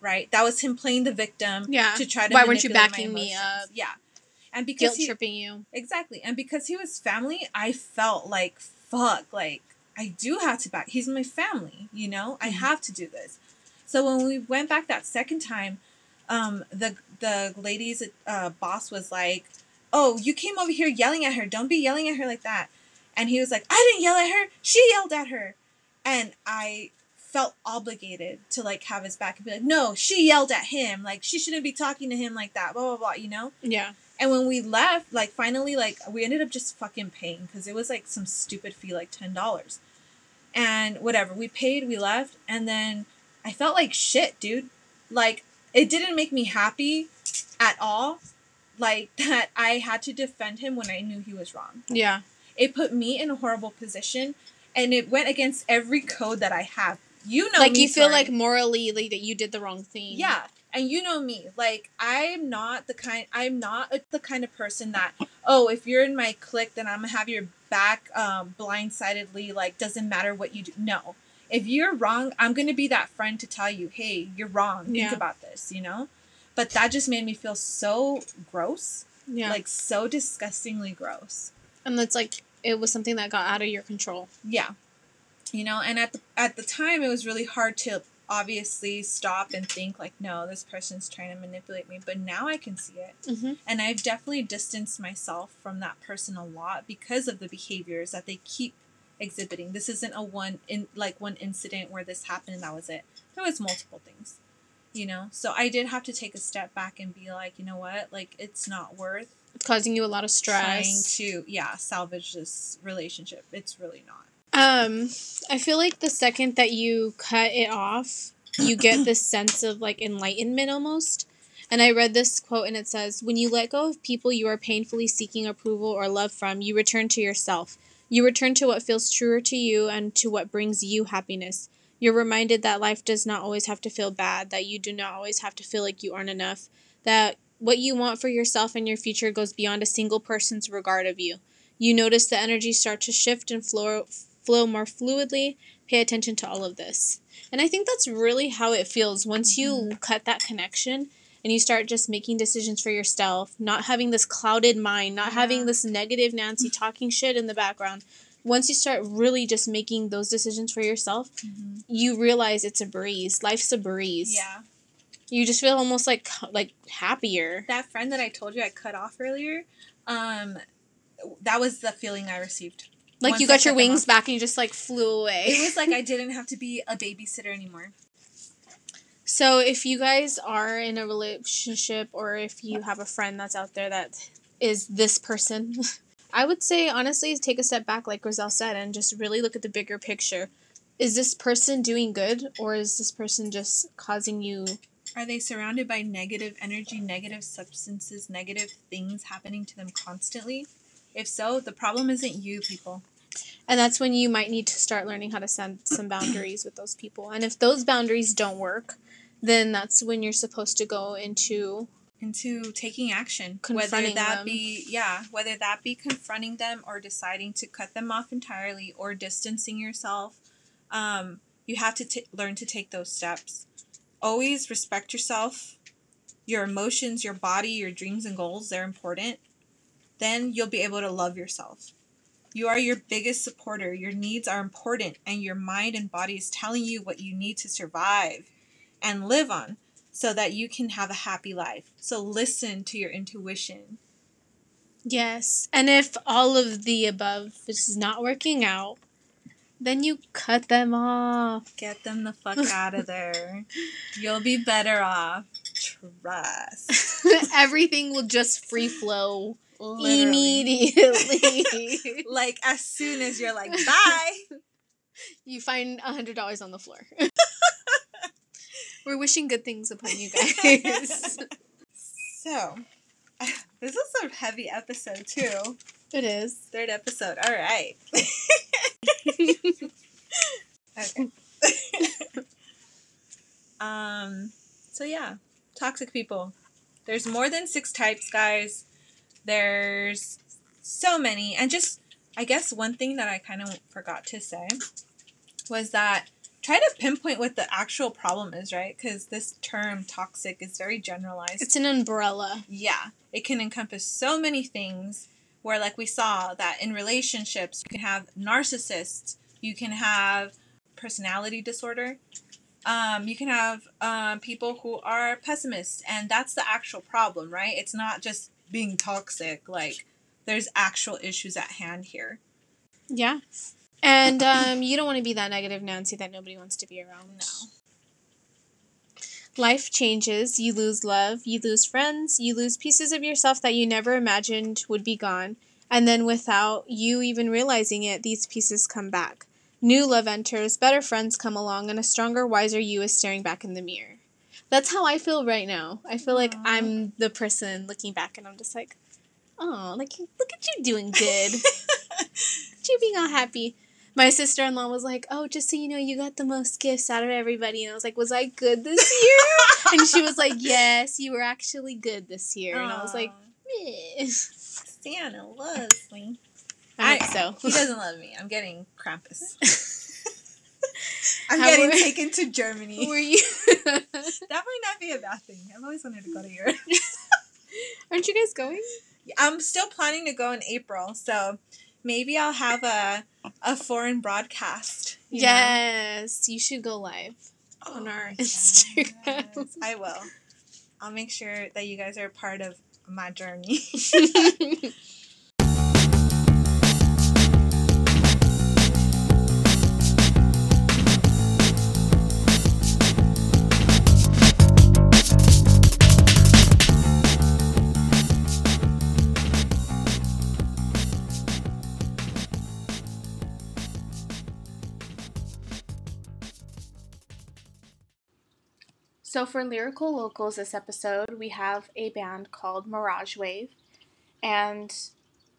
right? That was him playing the victim to try to manipulate my emotions. Why weren't you backing me up? Yeah. And because guilt-tripping you. Exactly. And because he was family, I felt like, fuck, like, I do have to back. He's my family, you know? Mm-hmm. I have to do this. So when we went back that second time, the lady's boss was like, oh, you came over here yelling at her. Don't be yelling at her like that. And he was like, I didn't yell at her. She yelled at her. And I felt obligated to, like, have his back and be like, no, she yelled at him. Like, she shouldn't be talking to him like that, blah, blah, blah, you know? Yeah. And when we left, like, finally, like, we ended up just fucking paying because it was, like, some stupid fee, like, $10. And whatever. We paid, we left, and then I felt like shit, dude. Like, it didn't make me happy at all, like, that I had to defend him when I knew he was wrong. Yeah. It put me in a horrible position, and it went against every code that I have. You know, like, me, you feel like morally, like, that you did the wrong thing. Yeah. And you know me, like, I'm not the kind of person that, oh, if you're in my clique, then I'm going to have your back blindsidedly, like, doesn't matter what you do. No. If you're wrong, I'm going to be that friend to tell you, hey, you're wrong. Think about this, you know? But that just made me feel so gross. Yeah. Like, so disgustingly gross. And that's, like, it was something that got out of your control. Yeah. You know, and at the time, it was really hard to obviously stop and think, like, no, this person's trying to manipulate me. But now I can see it. Mm-hmm. And I've definitely distanced myself from that person a lot because of the behaviors that they keep exhibiting. This isn't one incident where this happened and that was it. There was multiple things, you know. So I did have to take a step back and be like, you know what, like, it's not worth causing you a lot of stress trying to salvage this relationship. It's really not. I feel like the second that you cut it off, you get this sense of, like, enlightenment almost. And I read this quote, and it says, when you let go of people you are painfully seeking approval or love from, you return to yourself. You return to what feels truer to you and to what brings you happiness. You're reminded that life does not always have to feel bad, that you do not always have to feel like you aren't enough, that what you want for yourself and your future goes beyond a single person's regard of you. You notice the energy start to shift and flow more fluidly. Pay attention to all of this. And I think that's really how it feels once you cut that connection and you start just making decisions for yourself, not having this clouded mind, not having this negative Nancy talking shit in the background. Once you start really just making those decisions for yourself, you realize it's a breeze. Life's a breeze. Yeah. You just feel almost like happier. That friend that I told you I cut off earlier, that was the feeling I received. Like, once you got your wings back and you just, like, flew away. It was like I didn't have to be a babysitter anymore. So if you guys are in a relationship or if you have a friend that's out there that is this person, I would say, honestly, take a step back, like Griselle said, and just really look at the bigger picture. Is this person doing good, or is this person just causing you... Are they surrounded by negative energy, negative substances, negative things happening to them constantly? If so, the problem isn't you, people. And that's when you might need to start learning how to set some boundaries with those people. And if those boundaries don't work, then that's when you're supposed to go into taking action. Confronting them. Whether that be confronting them or deciding to cut them off entirely or distancing yourself. You have to learn to take those steps. Always respect yourself, your emotions, your body, your dreams and goals. They're important. Then you'll be able to love yourself. You are your biggest supporter. Your needs are important, and your mind and body is telling you what you need to survive and live on so that you can have a happy life. So listen to your intuition. Yes. And if all of the above is not working out, then you cut them off. Get them the fuck out of there. You'll be better off. Trust. Everything will just free flow. Literally. Immediately. Like, as soon as you're like, bye. You find $100 on the floor. We're wishing good things upon you guys. So, this is a heavy episode, too. It is. Third episode. All right. Okay. So yeah, toxic people. There's more than 6 types, guys. There's so many. And just, I guess one thing that I kind of forgot to say was that try to pinpoint what the actual problem is, right? Because this term toxic is very generalized. It's an umbrella. Yeah. It can encompass so many things where, like we saw, that in relationships, you can have narcissists, you can have personality disorder, you can have people who are pessimists, and that's the actual problem, right? It's not just being toxic, like there's actual issues at hand here. Yeah. And you don't want to be that negative Nancy that nobody wants to be around. No. Life changes. You lose love. You lose friends. You lose pieces of yourself that you never imagined would be gone. And then without you even realizing it, these pieces come back. New love enters. Better friends come along. And a stronger, wiser you is staring back in the mirror. That's how I feel right now. I feel like I'm the person looking back and I'm just like, oh, like, look at you doing good. You being all happy. My sister-in-law was like, oh, just so you know, you got the most gifts out of everybody. And I was like, was I good this year? And she was like, yes, you were actually good this year. Aww. And I was like, meh. Santa loves me. I think so. He doesn't love me. I'm getting Krampus. I'm getting taken to Germany. Were you? That might not be a bad thing. I've always wanted to go to Europe. Aren't you guys going? I'm still planning to go in April, so maybe I'll have a foreign broadcast. Yes, you should go live on our Instagram. Yes, I will. I'll make sure that you guys are part of my journey. So for Lyrical Locals this episode, we have a band called Mirage Wave. And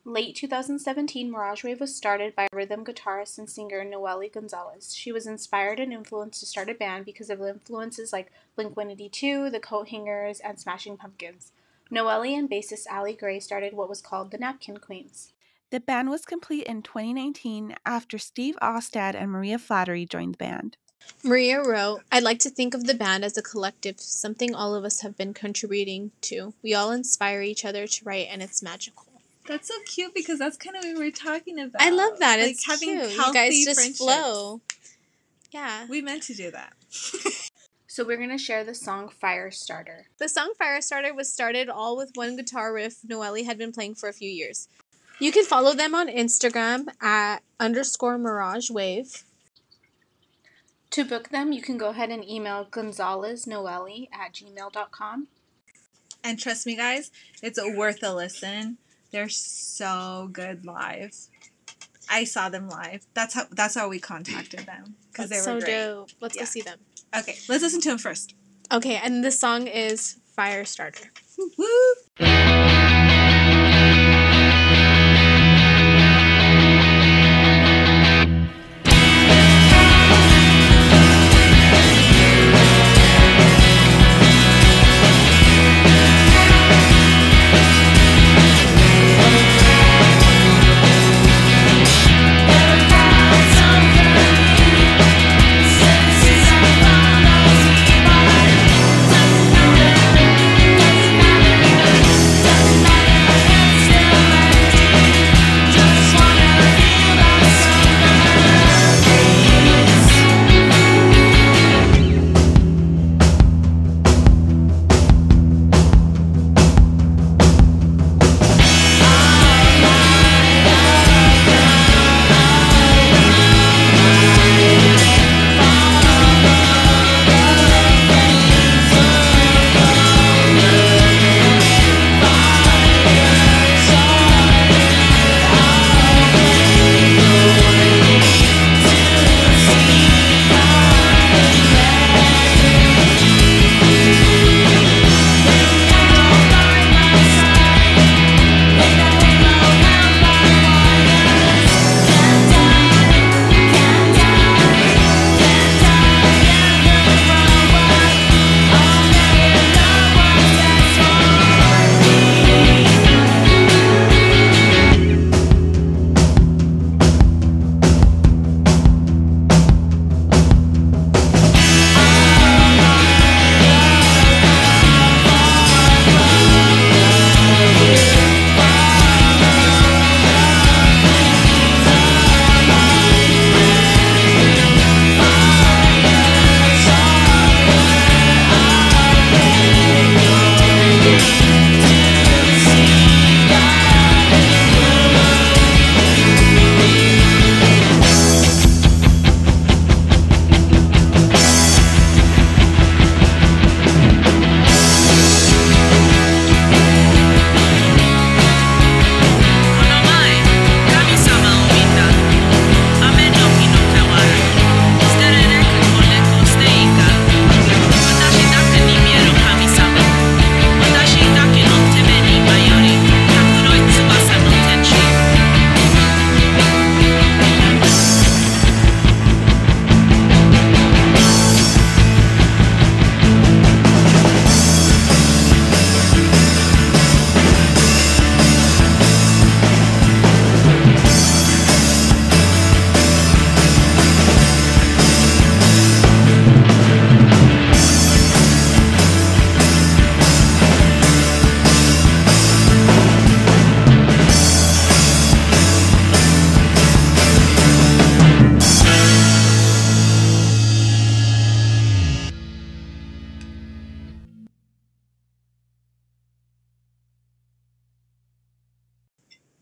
late 2017, Mirage Wave was started by rhythm guitarist and singer Noeli Gonzalez. She was inspired and influenced to start a band because of influences like Blink-182, The Coat Hangers, and Smashing Pumpkins. Noeli and bassist Allie Gray started what was called the Napkin Queens. The band was complete in 2019 after Steve Ostad and Maria Flattery joined the band. Maria wrote, "I'd like to think of the band as a collective, something all of us have been contributing to. We all inspire each other to write, and it's magical." That's so cute because that's kind of what we were talking about. I love that. Like, it's having cute. You guys just flow. Yeah. We meant to do that. So we're going to share the song Firestarter. The song Firestarter was started all with one guitar riff Noeli had been playing for a few years. You can follow them on Instagram at _Mirage Wave. To book them, you can go ahead and email gonzaleznoeli@gmail.com. And trust me, guys, it's worth a listen. They're so good live. I saw them live. That's how we contacted them, because they were so great. Dope. Let's go see them. Okay, let's listen to them first. Okay, and the song is Firestarter. Woo!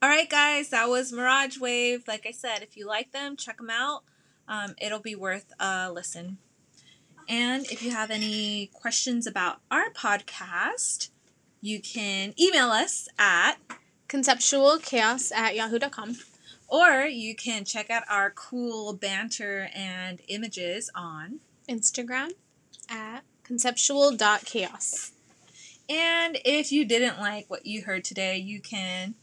All right, guys, that was Mirage Wave. Like I said, if you like them, check them out. It'll be worth a listen. And if you have any questions about our podcast, you can email us at conceptualchaos@yahoo.com. Or you can check out our cool banter and images on Instagram at conceptual.chaos. And if you didn't like what you heard today, you can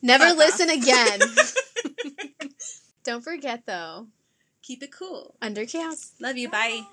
never listen again. Don't forget, though, keep it cool under chaos. Love you. Bye.